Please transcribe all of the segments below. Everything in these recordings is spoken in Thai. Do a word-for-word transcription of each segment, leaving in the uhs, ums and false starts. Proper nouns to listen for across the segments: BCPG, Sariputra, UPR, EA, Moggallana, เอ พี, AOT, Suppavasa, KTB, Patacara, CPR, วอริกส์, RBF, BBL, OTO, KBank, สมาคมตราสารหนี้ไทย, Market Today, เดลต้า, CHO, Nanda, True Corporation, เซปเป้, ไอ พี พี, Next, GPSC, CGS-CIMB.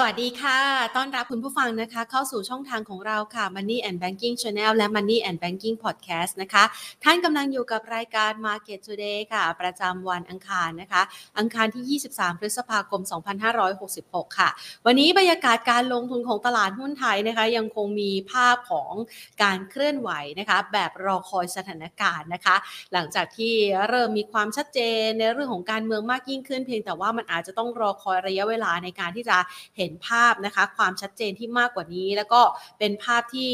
สวัสดีค่ะต้อนรับคุณผู้ฟังนะคะเข้าสู่ช่องทางของเราค่ะ Money and Banking Channel และ Money and Banking Podcast นะคะท่านกำลังอยู่กับรายการ Market Today ค่ะประจำวันอังคารนะคะอังคารที่ยี่สิบสามพฤษภาคมสองพันห้าร้อยหกสิบหกค่ะวันนี้บรรยากาศการลงทุนของตลาดหุ้นไทยนะคะยังคงมีภาพของการเคลื่อนไหวนะคะแบบรอคอยสถานการณ์นะคะหลังจากที่เริ่มมีความชัดเจนในเรื่องของการเมืองมากยิ่งขึ้นเพียงแต่ว่ามันอาจจะต้องรอคอยระยะเวลาในการที่จะเห็นภาพนะคะความชัดเจนที่มากกว่านี้แล้วก็เป็นภาพที่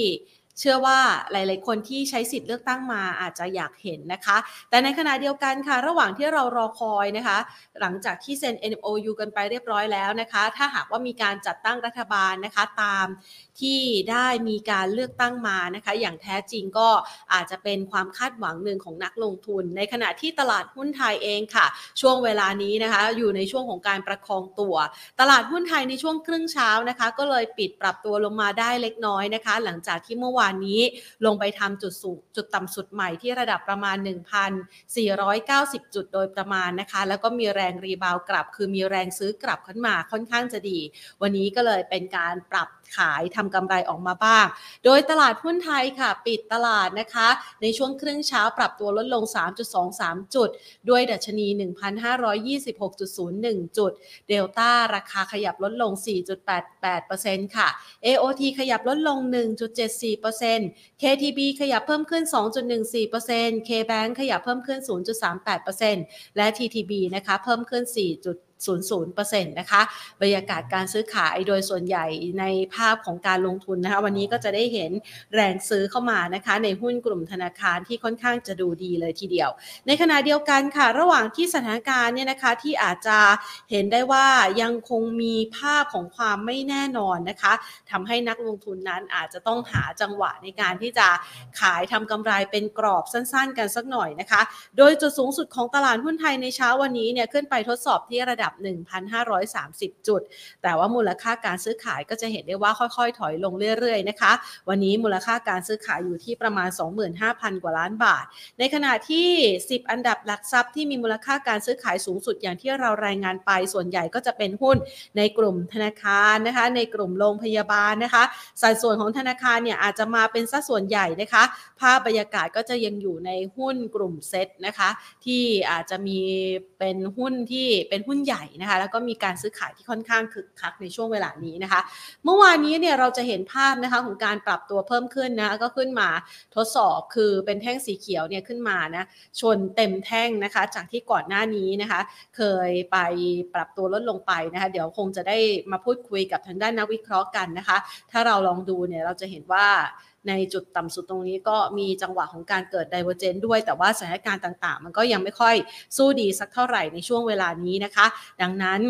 เชื่อว่าหลายๆคนที่ใช้สิทธิ์เลือกตั้งมาอาจจะอยากเห็นนะคะแต่ในขณะเดียวกันค่ะระหว่างที่เรารอคอยนะคะหลังจากที่เซ็น เอ็น โอ ยู กันไปเรียบร้อยแล้วนะคะถ้าหากว่ามีการจัดตั้งรัฐบาลนะคะตามที่ได้มีการเลือกตั้งมานะคะอย่างแท้จริงก็อาจจะเป็นความคาดหวังหนึ่งของนักลงทุนในขณะที่ตลาดหุ้นไทยเองค่ะช่วงเวลานี้นะคะอยู่ในช่วงของการประคองตัวตลาดหุ้นไทยในช่วงครึ่งเช้านะคะก็เลยปิดปรับตัวลงมาได้เล็กน้อยนะคะหลังจากที่เมื่อวานนี้ลงไปทำจุดสูงจุดต่ำสุดใหม่ที่ระดับประมาณ หนึ่งพันสี่ร้อยเก้าสิบ จุดโดยประมาณนะคะแล้วก็มีแรงรีบาวกลับคือมีแรงซื้อกลับขึ้นมาค่อนข้างจะดีวันนี้ก็เลยเป็นการปรับขายทำกำไรออกมาบ้างโดยตลาดหุ้นไทยค่ะปิดตลาดนะคะในช่วงครึ่งเช้าปรับตัวลดลง สามจุดสองสาม จุดด้วยดัชนี หนึ่งพันห้าร้อยยี่สิบหกจุดศูนย์หนึ่ง จุด Delta ราคาขยับลดลง สี่จุดแปดแปดเปอร์เซ็นต์ ค่ะ เอ โอ ที ขยับลดลง หนึ่งจุดเจ็ดสี่เปอร์เซ็นต์ เค ที บี ขยับเพิ่มขึ้น สองจุดหนึ่งสี่เปอร์เซ็นต์ KBank ขยับเพิ่มขึ้น ศูนย์จุดสามแปดเปอร์เซ็นต์ และ ที ที บี นะคะเพิ่มขึ้น สี่จุดศูนย์ศูนย์เปอร์เซ็นต์ นะคะบรรยากาศการซื้อขายโดยส่วนใหญ่ในภาพของการลงทุนนะคะวันนี้ก็จะได้เห็นแรงซื้อเข้ามานะคะในหุ้นกลุ่มธนาคารที่ค่อนข้างจะดูดีเลยทีเดียวในขณะเดียวกันค่ะระหว่างที่สถานการณ์เนี่ยนะคะที่อาจจะเห็นได้ว่ายังคงมีภาพของความไม่แน่นอนนะคะทำให้นักลงทุนนั้นอาจจะต้องหาจังหวะในการที่จะขายทำกำไรเป็นกรอบสั้นๆกันสักหน่อยนะคะโดยจุดสูงสุดของตลาดหุ้นไทยในเช้าวันนี้เนี่ยขึ้นไปทดสอบที่ระดับ หนึ่งพันห้าร้อยสามสิบ จุดแต่ว่ามูลค่าการซื้อขายก็จะเห็นได้ว่าค่อยๆถอยลงเรื่อยๆนะคะวันนี้มูลค่าการซื้อขายอยู่ที่ประมาณ สองหมื่นห้าพัน กว่าล้านบาทในขณะที่สิบอันดับหลักทรัพย์ที่มีมูลค่าการซื้อขายสูงสุดอย่างที่เรารายงานไปส่วนใหญ่ก็จะเป็นหุ้นในกลุ่มธนาคารนะคะในกลุ่มโรงพยาบาลนะคะสัดส่วนของธนาคารเนี่ยอาจจะมาเป็นสัดส่วนใหญ่นะคะภาพบรรยากาศก็จะยังอยู่ในหุ้นกลุ่มเซ็ตนะคะที่อาจจะมีเป็นหุ้นที่เป็นหุ้นใหญ่นะคะแล้วก็มีการซื้อขายที่ค่อนข้างคึกคักในช่วงเวลานี้นะคะเมื่อวานนี้เนี่ยเราจะเห็นภาพนะคะของการปรับตัวเพิ่มขึ้นนะก็ขึ้นมาทดสอบคือเป็นแท่งสีเขียวเนี่ยขึ้นมานะชนเต็มแท่งนะคะจากที่ก่อนหน้านี้นะคะเคยไปปรับตัวลดลงไปนะคะเดี๋ยวคงจะได้มาพูดคุยกับทางด้านนักวิเคราะห์กันนะคะถ้าเราลองดูเนี่ยเราจะเห็นว่าในจุดต่ำสุดตรงนี้ก็มีจังหวะของการเกิด Divergence ด้วยแต่ว่าสถานการณ์ต่างๆมันก็ยังไม่ค่อยสู้ดีสักเท่าไหร่ในช่วงเวลานี้นะคะดังนั้น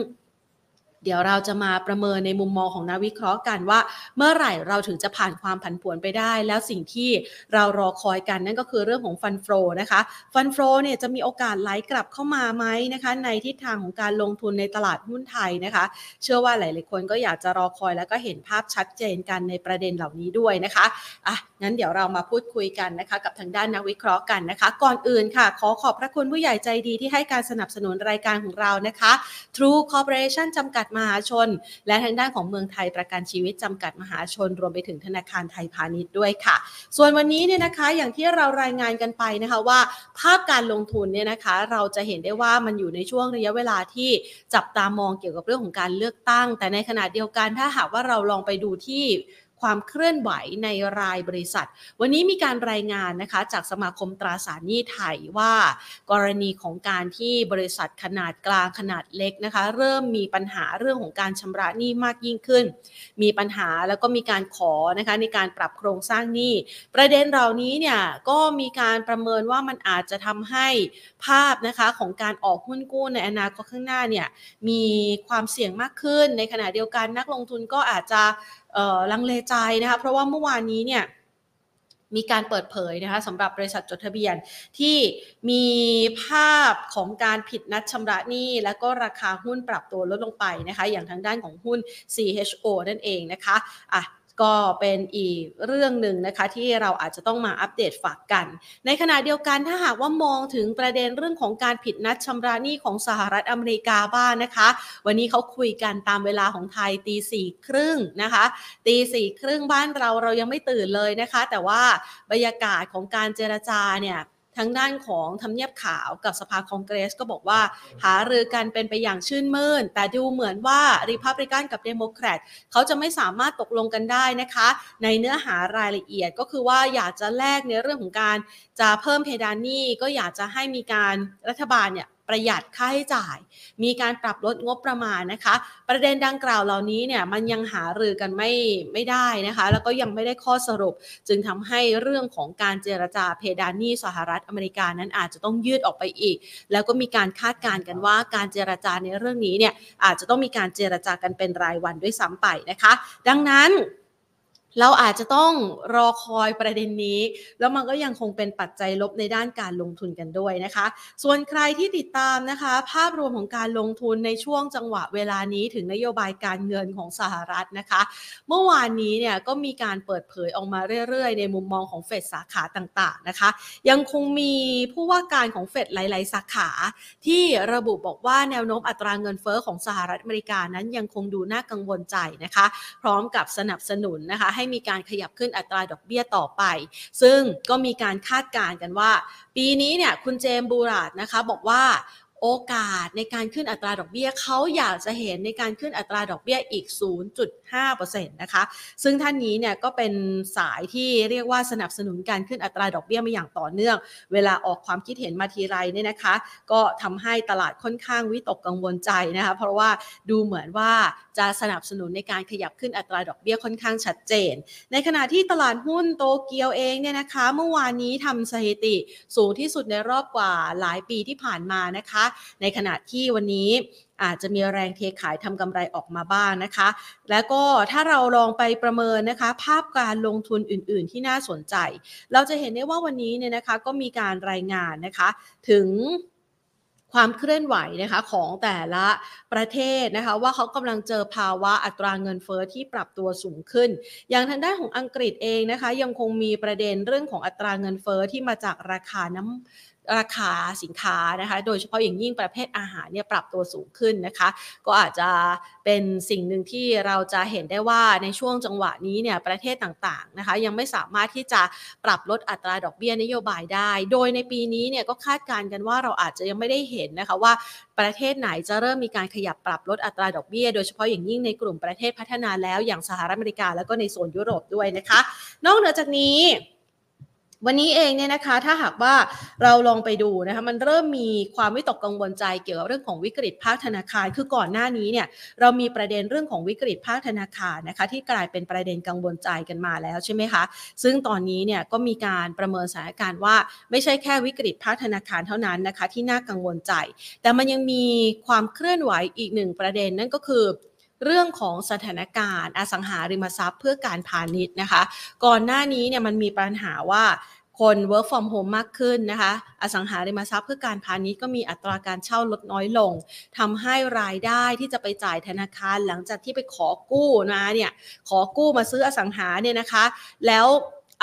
เดี๋ยวเราจะมาประเมินในมุมมองของนักวิเคราะห์กันว่าเมื่อไหร่เราถึงจะผ่านความผันผวนไปได้แล้วสิ่งที่เรารอคอยกันนั่นก็คือเรื่องของฟันโฟลนะคะฟันโฟลเนี่ยจะมีโอกาสไหลกลับเข้ามาไหมนะคะในทิศทางของการลงทุนในตลาดหุ้นไทยนะคะเชื่อว่าหลายๆคนก็อยากจะรอคอยแล้วก็เห็นภาพชัดเจนกันในประเด็นเหล่านี้ด้วยนะคะอ่ะงั้นเดี๋ยวเรามาพูดคุยกันนะคะกับทางด้านนักวิเคราะห์กันนะคะก่อนอื่นค่ะขอขอบพระคุณผู้ใหญ่ใจดีที่ให้การสนับสนุนรายการของเรานะคะ True Corporation จำกัดมหาชนและทางด้านของเมืองไทยประกันชีวิตจำกัดมหาชนรวมไปถึงธนาคารไทยพาณิชย์ด้วยค่ะส่วนวันนี้เนี่ยนะคะอย่างที่เรารายงานกันไปนะคะว่าภาพการลงทุนเนี่ยนะคะเราจะเห็นได้ว่ามันอยู่ในช่วงระยะเวลาที่จับตามองเกี่ยวกับเรื่องของการเลือกตั้งแต่ในขณะเดียวกันถ้าหากว่าเราลองไปดูที่ความเคลื่อนไหวในรายบริษัทวันนี้มีการรายงานนะคะจากสมาคมตราสารหนี้ไทยว่ากรณีของการที่บริษัทขนาดกลางขนาดเล็กนะคะเริ่มมีปัญหาเรื่องของการชำระหนี้มากยิ่งขึ้นมีปัญหาแล้วก็มีการขอนะคะในการปรับโครงสร้างหนี้ประเด็นเหล่านี้เนี่ยก็มีการประเมินว่ามันอาจจะทำให้ภาพนะคะของการออกหุ้นกู้ในอนาคตข้างหน้าเนี่ยมีความเสี่ยงมากขึ้นในขณะเดียวกันนักลงทุนก็อาจจะลังเลใจนะคะเพราะว่าเมื่อวานนี้เนี่ยมีการเปิดเผยนะคะสำหรับบริษัทจดทะเบียนที่มีภาพของการผิดนัดชำระหนี้แล้วก็ราคาหุ้นปรับตัวลดลงไปนะคะอย่างทางด้านของหุ้น ซี เอช โอ นั่นเองนะคะอ่ะ ก็เป็นอีกเรื่องนึงนะคะที่เราอาจจะต้องมาอัปเดตฝากกันในขณะเดียวกันถ้าหากว่ามองถึงประเด็นเรื่องของการผิดนัดชำระหนี้ของสหรัฐอเมริกาบ้าง น, นะคะวันนี้เขาคุยกันตามเวลาของไทยตีสี่ครึ่งนะคะตีสี่ครึ่งบ้านเราเรายังไม่ตื่นเลยนะคะแต่ว่าบรรยากาศของการเจรจาเนี่ยทางด้านของทำเนียบขาวกับสภาคองเกรสก็บอกว่าหารือกันเป็นไปอย่างชื่นมื่นแต่ดูเหมือนว่ารีพับลิกันกับเดโมแครตเขาจะไม่สามารถตกลงกันได้นะคะในเนื้อหารายละเอียดก็คือว่าอยากจะแลกในเรื่องของการจะเพิ่มเพดานหนี้ก็อยากจะให้มีการรัฐบาลเนี่ยประหยัดค่าใช้จ่ายมีการปรับลดงบประมาณนะคะประเด็นดังกล่าวเหล่านี้เนี่ยมันยังหารือกันไม่ไม่ได้นะคะแล้วก็ยังไม่ได้ข้อสรุปจึงทำให้เรื่องของการเจรจาเพดานหนี้สหรัฐอเมริกานั้นอาจจะต้องยืดออกไปอีกแล้วก็มีการคาดการณ์กันว่าการเจรจาในเรื่องนี้เนี่ยอาจจะต้องมีการเจรจากันเป็นรายวันด้วยซ้ำไปนะคะดังนั้นเราอาจจะต้องรอคอยประเด็นนี้แล้วมันก็ยังคงเป็นปัจจัยลบในด้านการลงทุนกันด้วยนะคะส่วนใครที่ติดตามนะคะภาพรวมของการลงทุนในช่วงจังหวะเวลานี้ถึงนโยบายการเงินของสหรัฐนะคะเมื่อวานนี้เนี่ยก็มีการเปิดเผยออกมาเรื่อยๆในมุมมองของเฟดสาขาต่างๆนะคะยังคงมีผู้ว่าการของเฟดหลายๆสาขาที่ระบุบอกว่าแนวโน้มอัตราเงินเฟ้อของสหรัฐอเมริกานั้นยังคงดูน่ากังวลใจนะคะพร้อมกับสนับสนุนนะคะมีการขยับขึ้นอัตราดอกเบี้ยต่อไปซึ่งก็มีการคาดการณ์กันว่าปีนี้เนี่ยคุณเจมส์บูราดนะคะบอกว่าโอกาสในการขึ้นอัตราดอกเบี้ยเขาอยากจะเห็นในการขึ้นอัตราดอกเบี้ยอีก ศูนย์จุดห้าเปอร์เซ็นต์ นะคะซึ่งท่านนี้เนี่ยก็เป็นสายที่เรียกว่าสนับสนุนการขึ้นอัตราดอกเบี้ยมาอย่างต่อเนื่องเวลาออกความคิดเห็นมาทีไรเนี่ยนะคะก็ทำให้ตลาดค่อนข้างวิตกกังวลใจนะคะเพราะว่าดูเหมือนว่าจะสนับสนุนในการขยับขึ้นอัตราดอกเบี้ยค่อนข้างชัดเจนในขณะที่ตลาดหุ้นโตเกียวเองเนี่ยนะคะเมื่อวานนี้ทำสถิติสูงที่สุดในรอบกว่าหลายปีที่ผ่านมานะคะในขณะที่วันนี้อาจจะมีแรงเทขายทำกำไรออกมาบ้าง น, นะคะแล้วก็ถ้าเราลองไปประเมินนะคะภาพการลงทุนอื่นๆที่น่าสนใจเราจะเห็นได้ว่าวันนี้เนี่ยนะคะก็มีการรายงานนะคะถึงความเคลื่อนไหวนะคะของแต่ละประเทศนะคะว่าเขากำลังเจอภาวะอัตราเงินเฟ้อที่ปรับตัวสูงขึ้นอย่างทางด้านของอังกฤษเองนะคะยังคงมีประเด็นเรื่องของอัตราเงินเฟ้อที่มาจากราคาน้ำราคาสินค้านะคะโดยเฉพาะอย่างยิ่งประเภทอาหารเนี่ยปรับตัวสูงขึ้นนะคะก็อาจจะเป็นสิ่งหนึ่งที่เราจะเห็นได้ว่าในช่วงจังหวะนี้เนี่ยประเทศต่างๆนะคะยังไม่สามารถที่จะปรับลดอัตราดอกเบี้ยนโยบายได้โดยในปีนี้เนี่ยก็คาดการณ์กันว่าเราอาจจะยังไม่ได้เห็นนะคะว่าประเทศไหนจะเริ่มมีการขยับปรับลดอัตราดอกเบี้ยโดยเฉพาะอย่างยิ่งในกลุ่มประเทศพัฒนาแล้วอย่างสหรัฐอเมริกาแล้วก็ในโซนยุโรปด้วยนะคะนอกเหนือจากนี้วันนี้เองเนี่ยนะคะถ้าหากว่าเราลองไปดูนะคะมันเริ่มมีความวิตกกังวลใจเกี่ยวกับเรื่องของวิกฤตภาคธนาคารคือก่อนหน้านี้เนี่ยเรามีประเด็นเรื่องของวิกฤตภาคธนาคารนะคะที่กลายเป็นประเด็นกังวลใจกันมาแล้วใช่ไหมคะซึ่งตอนนี้เนี่ยก็มีการประเมินสถานการณ์ว่าไม่ใช่แค่วิกฤตภาคธนาคารเท่านั้นนะคะที่น่ากังวลใจแต่มันยังมีความเคลื่อนไหวอีกหนึ่งประเด็นนั่นก็คือเรื่องของสถานการณ์อสังหาริมทรัพย์เพื่อการพาณิชย์นะคะก่อนหน้านี้เนี่ยมันมีปัญหาว่าคน work from home มากขึ้นนะคะอสังหาริมทรัพย์เพื่อการพาณิชย์ก็มีอัตราการเช่าลดน้อยลงทำให้รายได้ที่จะไปจ่ายธนาคารหลังจากที่ไปขอกู้นะเนี่ยขอกู้มาซื้ออสังหาเนี่ยนะคะแล้ว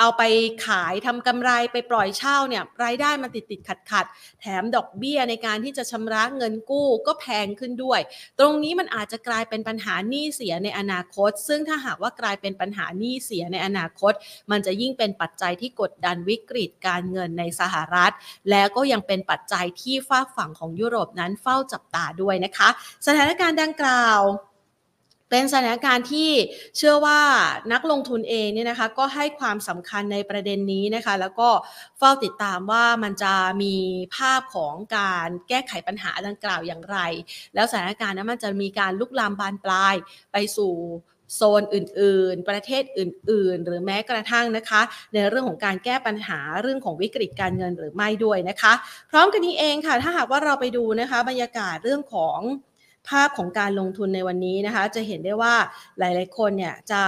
เอาไปขายทำกำไรไปปล่อยเช่าเนี่ยรายได้มันติดติดขัดขัดแถมดอกเบี้ยในการที่จะชำระเงินกู้ก็แพงขึ้นด้วยตรงนี้มันอาจจะกลายเป็นปัญหาหนี้เสียในอนาคตซึ่งถ้าหากว่ากลายเป็นปัญหาหนี้เสียในอนาคตมันจะยิ่งเป็นปัจจัยที่กดดันวิกฤตการเงินในสหรัฐและก็ยังเป็นปัจจัยที่ฝากฝั่งของยุโรปนั้นเฝ้าจับตาด้วยนะคะสถานการณ์ดังกล่าวเป็นสถานการณ์ที่เชื่อว่านักลงทุนเองเนี่ยนะคะก็ให้ความสำคัญในประเด็นนี้นะคะแล้วก็เฝ้าติดตามว่ามันจะมีภาพของการแก้ไขปัญหาดังกล่าวอย่างไรแล้วสถานการณ์นั้นมันจะมีการลุกลามบานปลายไปสู่โซนอื่นๆประเทศอื่นๆหรือแม้กระทั่งนะคะในเรื่องของการแก้ปัญหาเรื่องของวิกฤตการเงินหรือไม่ด้วยนะคะพร้อมกันนี้เองค่ะถ้าหากว่าเราไปดูนะคะบรรยากาศเรื่องของภาพของการลงทุนในวันนี้นะคะจะเห็นได้ว่าหลายๆคนเนี่ยจะ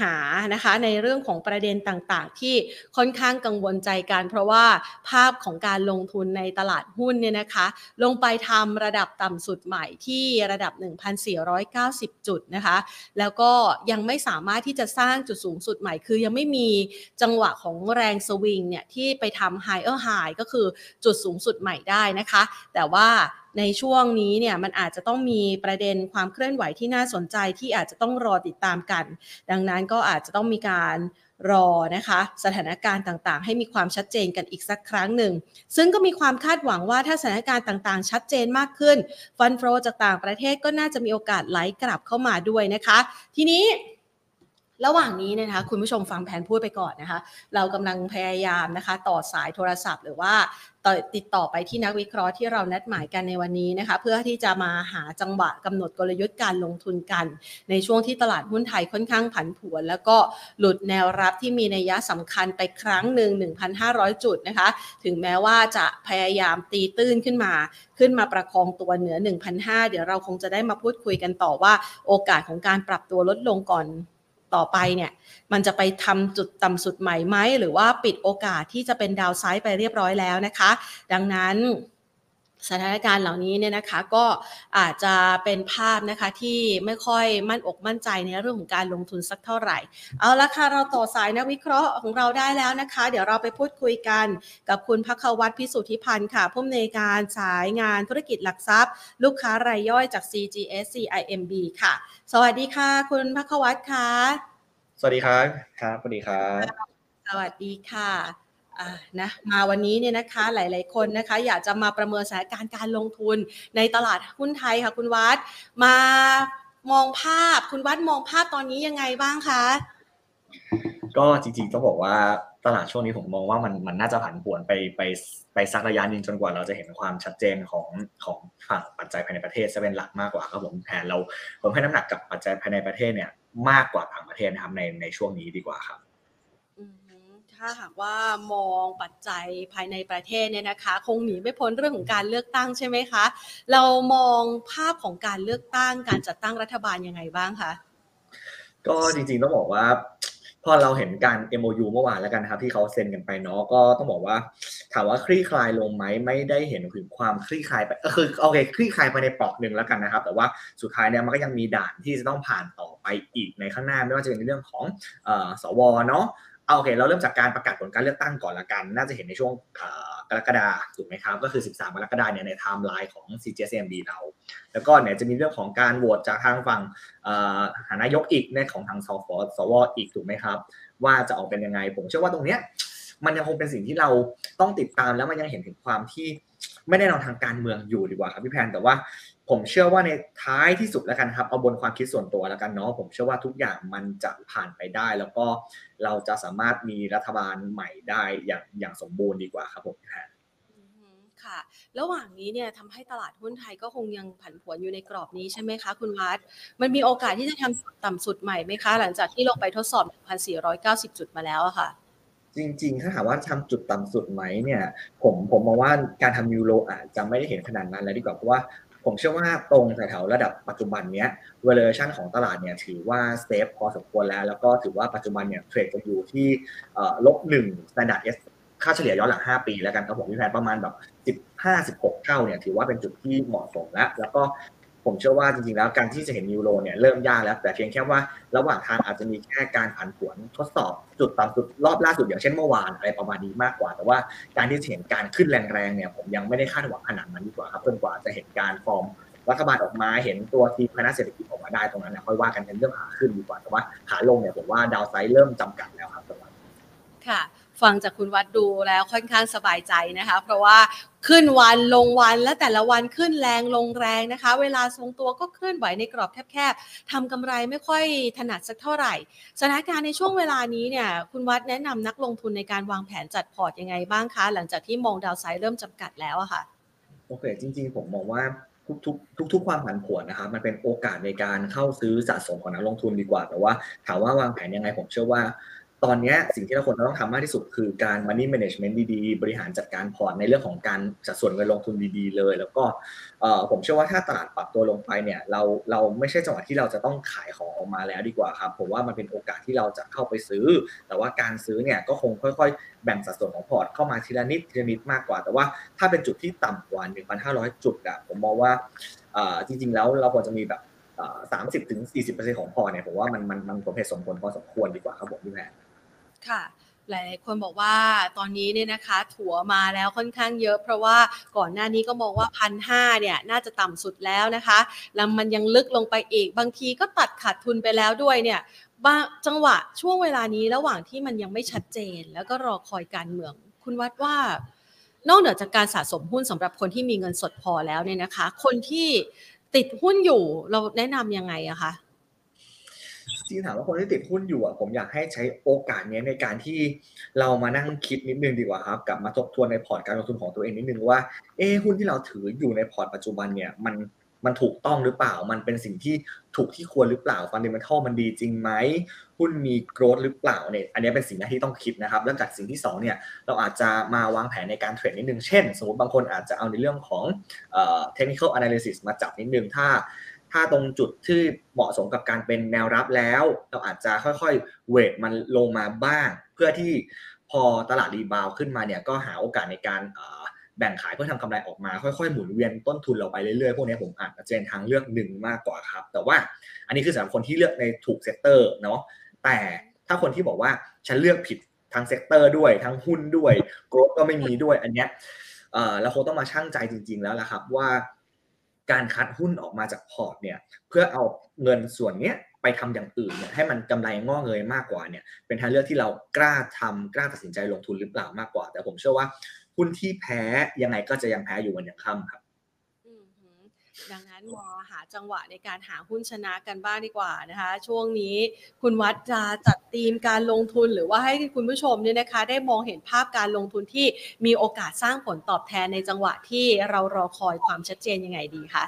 หานะคะในเรื่องของประเด็นต่างๆที่ค่อนข้างกังวลใจกันเพราะว่าภาพของการลงทุนในตลาดหุ้นเนี่ยนะคะลงไปทำระดับต่ำสุดใหม่ที่ระดับ หนึ่งพันสี่ร้อยเก้าสิบ จุดนะคะแล้วก็ยังไม่สามารถที่จะสร้างจุดสูงสุดใหม่คือยังไม่มีจังหวะของแรงสวิงเนี่ยที่ไปทำ higher high ก็คือจุดสูงสุดใหม่ได้นะคะแต่ว่าในช่วงนี้เนี่ยมันอาจจะต้องมีประเด็นความเคลื่อนไหวที่น่าสนใจที่อาจจะต้องรอติดตามกันดังนั้นก็อาจจะต้องมีการรอนะคะสถานการณ์ต่างๆให้มีความชัดเจนกันอีกสักครั้งหนึ่งซึ่งก็มีความคาดหวังว่าถ้าสถานการณ์ต่างๆชัดเจนมากขึ้นฟันโฟลจากต่างประเทศก็น่าจะมีโอกาสไหลกลับเข้ามาด้วยนะคะทีนี้ระหว่างนี้นะคะคุณผู้ชมฟังแผนพูดไปก่อนนะคะเรากำลังพยายามนะคะต่อสายโทรศัพท์หรือว่าติดต่อไปที่นักวิเคราะห์ที่เรานัดหมายกันในวันนี้นะคะเพื่อที่จะมาหาจังหวะกำหนดกลยุทธ์การลงทุนกันในช่วงที่ตลาดหุ้นไทยค่อนข้างผันผวนแล้วก็หลุดแนวรับที่มีนัยยะสำคัญไปครั้งหนึ่ง หนึ่งพันห้าร้อย จุดนะคะถึงแม้ว่าจะพยายามตีตื้นขึ้นมาขึ้นมาประคองตัวเหนือ หนึ่งพันห้าร้อย เดี๋ยวเราคงจะได้มาพูดคุยกันต่อว่าโอกาสของการปรับตัวลดลงก่อนต่อไปเนี่ยมันจะไปทำจุดต่ำสุดใหม่ไหมหรือว่าปิดโอกาสที่จะเป็นดาวไซด์ไปเรียบร้อยแล้วนะคะดังนั้นสถานการณ์เหล่านี้เนี่ยนะคะก็อาจจะเป็นภาพนะคะที่ไม่ค่อยมั่นอกมั่นใจในเรื่องของการลงทุนสักเท่าไหร่เอาละค่ะเราต่อสายนักวิเคราะห์ของเราได้แล้วนะคะเดี๋ยวเราไปพูดคุยกันกับคุณภควัฒน์ พิสุทธิพันธ์ค่ะผู้อำนวยการสายงานธุรกิจหลักทรัพย์ลูกค้ารายย่อยจาก ซี จี เอส ซี ไอ เอ็ม บี ค่ะสวัสดีค่ะคุณภควัฒน์ค่ะสวัสดีครับครับสวัสดีครับสวัสดีค่ะอ่านะมาวันนี้เนี่ยนะคะหลายๆคนนะคะอยากจะมาประเมินสถานการณ์การลงทุนในตลาดหุ้นไทยค่ะคุณวัฒน์มามองภาพคุณวัฒน์มองภาพตอนนี้ยังไงบ้างคะก็จริงๆต้องบอกว่าตลาดช่วงนี้ผมมองว่ามันมันน่าจะผันผวนไปไปไปสักระยะนึงจนกว่าเราจะเห็นความชัดเจนของของฝั่งปัจจัยภายในประเทศจะเป็นหลักมากกว่าครับผมแทนเราผมให้น้ำหนักกับปัจจัยภายในประเทศเนี่ยมากกว่าต่างประเทศนะครับในในช่วงนี้ดีกว่าครับถ้าหากว่ามองปัจจัยภายในประเทศเนี่ยนะคะคงหนีไม่พ้นเรื่องของการเลือกตั้งใช่ไหมคะเรามองภาพของการเลือกตั้งการจัดตั้งรัฐบาลยังไงบ้างคะก็จริงๆต้องบอกว่าพอเราเห็นการ เอ็ม โอ ยู เมื่อวานแล้วกันนะครับที่เขาเซ็นกันไปเนาะก็ต้องบอกว่าถามว่าคลี่คลายลงไหมไม่ได้เห็นถึงความคลี่คลายไปก็คือโอเคคลี่คลายไปในเปราะหนึ่งแล้วกันนะครับแต่ว่าสุดท้ายเนี่ยมันก็ยังมีด่านที่จะต้องผ่านต่อไปอีกในข้างหน้าไม่ว่าจะเป็นเรื่องของเอ่อสวเนาะโอเคเราเริ่มจากการประกาศผลการเลือกตั้งก่อนละกันน่าจะเห็นในช่วงกรกฎาคมถูกไหมครับก็คือสิบสามกรกฎาคมเนี่ยในไทม์ไลน์ของ ซี จี เอส ซี ไอ เอ็ม บี เราแล้วก็เนี่ยจะมีเรื่องของการโหวตจากทางฝั่งหานายกอีกในของทางสวสวอีกถูกไหมครับว่าจะออกเป็นยังไงผมเชื่อว่าตรงเนี้ยมันยังคงเป็นสิ่งที่เราต้องติดตามแล้วมันยังเห็นถึงความที่ไม่แน่นอนทางการเมืองอยู่ดีกว่าครับพี่แพนแต่ว่าผมเชื่อว่าในท้ายที่สุดแล้วกันครับเอาบนความคิดส่วนตัวแล้วกันเนาะผมเชื่อว่าทุกอย่างมันจะผ่านไปได้แล้วก็เราจะสามารถมีรัฐบาลใหม่ได้อย่างอย่างสมบูรณ์ดีกว่าครับผมค่ะค่ะระหว่างนี้เนี่ยทำให้ตลาดหุ้นไทยก็คงยังผันผวนอยู่ในกรอบนี้ใช่ไหมคะคุณวัฒน์มันมีโอกาสที่จะทำจุดต่ำสุดใหม่ไหมคะหลังจากที่ลงไปทดสอบ หนึ่งพันสี่ร้อยเก้าสิบ จุดมาแล้วอะค่ะจริงๆถ้าถามว่าทำจุดต่ำสุดไหมเนี่ยผมผมมองว่าการทำยูโรอาจจะไม่ได้เห็นขนาดนั้นแล้วดีกว่าเพราะว่าผมเชื่อว่าตรงแถวๆระดับปัจจุบันเนี้ย valuation ของตลาดเนี่ยถือว่าเซฟพอสมควรแล้วแล้วก็ถือว่าปัจจุบันเนี่ยเทรดกันอยู่ที่เอ่อ ลบหนึ่ง standard s ค่าเฉลี่ยย้อนหลังห้าปีแล้วกันครับผมพี่แพนประมาณแบบสิบห้า สิบหกเท่าเนี่ยถือว่าเป็นจุดที่เหมาะสมแล้วแล้วก็ผมเชื่อว่าจริงๆแล้วการที่จะเห็นยูโรเนี่ยเริ่มยากแล้วแต่เพียงแค่ว่าระหว่างทางอาจจะมีแค่การผันผวนทดสอบจุดต่ำสุดรอบล่าสุดอย่างเช่นเมื่อวานอะไรประมาณนี้มากกว่าแต่ว่าการที่เห็นการขึ้นแรงๆเนี่ยผมยังไม่ได้คาดหวังขนาดนั้นดีกว่าครับจนกว่าจะเห็นการฟอร์มรัฐบาลออกมาเห็นตัวทีมคณะเศรษฐกิจออกมาได้ตรงนั้นเนี่ยค่อยว่ากันเป็นเรื่องขาขึ้นดีกว่าแต่ว่าขาลงเนี่ยผมว่าดาวไซด์เริ่มจำกัดแล้วครับตรงนั้นค่ะฟังจากคุณวัดดูแล้วค่อนข้างสบายใจนะคะเพราะว่าขึ้นวันลงวันและแต่ละวันขึ้นแรงลงแรงนะคะเวลาทรงตัวก็เคลื่อนไหวในกรอบแคบๆทำกำไรไม่ค่อยถนัดสักเท่าไหร่สถานการณ์ในช่วงเวลานี้เนี่ยคุณวัดแนะนำนักลงทุนในการวางแผนจัดพอร์ตยังไงบ้างคะหลังจากที่มองดาวไซด์เริ่มจำกัดแล้วอะค่ะโอเคจริงๆผมมองว่าทุกๆทุกๆความผันผวนนะครับมันเป็นโอกาสในการเข้าซื้อสะสมของนักลงทุนดีกว่าแต่ว่าถามว่าวางแผนยังไงผมเชื่อว่า ตอนนี้สิ่งที่เราควรจะต้องทำมากที่สุดคือการ money management ดีๆบริหารจัดการพอร์ตในเรื่องของการสัดส่วนเงินลงทุนดีๆเลยแล้วก็ผมเชื่อว่าถ้าตลาดปรับตัวลงไปเนี่ยเราเราไม่ใช่จังหวะที่เราจะต้องขายของออกมาแล้วดีกว่าครับผมว่ามันเป็นโอกาสที่เราจะเข้าไปซื้อแต่ว่าการซื้อเนี่ยก็คงค่อยๆแบ่งสัดส่วนของพอร์ตเข้ามาทีละนิดทีละนิดมากกว่าแต่ว่าถ้าเป็นจุดที่ต่ำกว่า หนึ่งพันห้าร้อย จุดอะผมมองว่าจริงๆแล้วเราควรจะมีแบบสามสิบถึงสี่สิบเปอร์เซ็นต์ของพอร์ตเนี่ยผมว่ามันมันมันผลเหตุสมผลพอสมควรดีกว่าครับผมพี่แพรค่ะหลายๆคนบอกว่าตอนนี้เนี่ยนะคะถั่วมาแล้วค่อนข้างเยอะเพราะว่าก่อนหน้านี้ก็มองว่า หนึ่งพันห้าร้อย เนี่ยน่าจะต่ำสุดแล้วนะคะแล้วมันยังลึกลงไปอีกบางทีก็ตัดขาดทุนไปแล้วด้วยเนี่ยบางจังหวะช่วงเวลานี้ระหว่างที่มันยังไม่ชัดเจนแล้วก็รอคอยการเมืองคุณวัดว่านอกเหนือจากการสะสมหุ้นสำหรับคนที่มีเงินสดพอแล้วเนี่ยนะคะคนที่ติดหุ้นอยู่เราแนะนำยังไงอะคะจริงถามว่าคนที่ติดหุ้นอยู่อ่ะผมอยากให้ใช้โอกาสนี้ในการที่เรามานั่งคิดนิดนึงดีกว่าครับกลับมาทบทวนในพอร์ตการลงทุนของตัวเองนิดนึงว่าเอ๊ะหุ้นที่เราถืออยู่ในพอร์ตปัจจุบันเนี่ยมันมันถูกต้องหรือเปล่ามันเป็นสิ่งที่ถูกที่ควรหรือเปล่าฟันเดเมนทัลมันดีจริงไหมหุ้นมีโกรธหรือเปล่าเนี่ยอันนี้เป็นสิ่งที่ต้องคิดนะครับแล้วจากสิ่งที่สองเนี่ยเราอาจจะมาวางแผนในการเทรดนิดนึงเช่นสมมติบางคนอาจจะเอาในเรื่องของเอ่อ technical analysis มาจับนิดนึงถ้าถ้าตรงจุดที่เหมาะสมกับการเป็นแนวรับแล้วเราอาจจะค่อยๆเวทมันลงมาบ้างเพื่อที่พอตลาดรีบาวขึ้นมาเนี่ยก็หาโอกาสในการแบ่งขายเพื่อทำกำไรออกมาค่อยๆหมุนเวียนต้นทุนเราไปเรื่อยๆพวกนี้ผมอาจจะเป็นทางเลือกหนึ่งมากกว่าครับแต่ว่าอันนี้คือสำหรับคนที่เลือกในถูกเซกเตอร์เนาะแต่ถ้าคนที่บอกว่าฉันเลือกผิดทั้งเซกเตอร์ด้วยทั้งหุ้นด้วยโกลด์ก็ไม่มีด้วยอันเนี้ยเราคงต้องมาชั่งใจจริงๆแล้วล่ะครับว่าการคัดหุ้นออกมาจากพอร์ตเนี่ยเพื่อเอาเงินส่วนเนี้ยไปทำอย่างอื่นเนี่ยให้มันกำไรงอกเงยมากกว่าเนี่ยเป็นทางเลือกที่เรากล้าทำกล้าตัดสินใจลงทุนหรือเปล่ามากกว่าแต่ผมเชื่อว่าหุ้นที่แพ้ยังไงก็จะยังแพ้อยู่วันยังค่ำครับดังนั้นมอหาจังหวะในการหาหุ้นชนะกันบ้างดีกว่านะคะช่วงนี้คุณวัดจะจัดธีมการลงทุนหรือว่าให้คุณผู้ชมเนี่ยนะคะได้มองเห็นภาพการลงทุนที่มีโอกาสสร้างผลตอบแทนในจังหวะที่เรารอคอยความชัดเจนยังไงดีคะ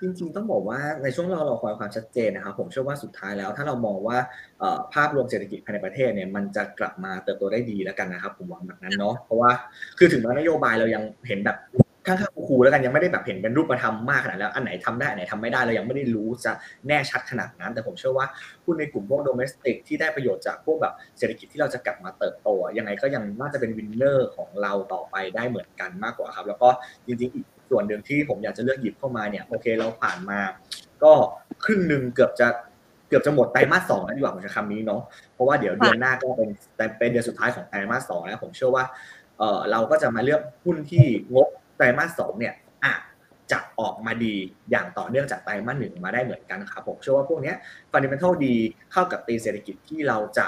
จริงๆต้องบอกว่าในช่วงเรารอคอยความชัดเจนนะครับผมเชื่อว่าสุดท้ายแล้วถ้าเรามองว่าภาพรวมเศรษฐกิจภายในประเทศเนี่ยมันจะกลับมาเติบโตได้ดีแล้วกันนะครับผมหวังแบบนั้นเนาะเพราะว่าคือถึงแม้นโยบายเรายังเห็นแบบข้างๆครูแล้วกันยังไม่ได้แบบเห็นเป็นรูปธรรมมากขนาดแล้วอันไหนทำได้อันไหนทำไม่ได้เรายังไม่ได้รู้จะแน่ชัดขนาดนั้นแต่ผมเชื่อว่าหุ้นในกลุ่มพวกโดเมสติกที่ได้ประโยชน์จากพวกแบบเศรษฐกิจที่เราจะกลับมาเติบโตยังไงก็ยังน่าจะเป็นวินเนอร์ของเราต่อไปได้เหมือนกันมากกว่าครับแล้วก็จริงๆอีกส่วนหนึ่งที่ผมอยากจะเลือกหยิบเข้ามาเนี่ยโอเคเราผ่านมาก็ครึ่งนึงเกือบจะเกือบจะหมดไตรมาสสองแล้วดีกว่าผมจะคำนี้เนาะเพราะว่าเดี๋ยวเดือนหน้าก็เป็นเป็นเดือนสุดท้ายของไตรมาสสองแล้วผมเชื่อว่าเออเราก็จะมาเลือกหุ้นที่งบไตรมาสสองเนี่ยอาจจะออกมาดีอย่างต่อเนื่องจากไตรมาสหนึ่งมาได้เหมือนกันครับผมเชื่อว่าพวกนี้ fundamental ดีเข้ากับตีเศรษฐกิจที่เราจะ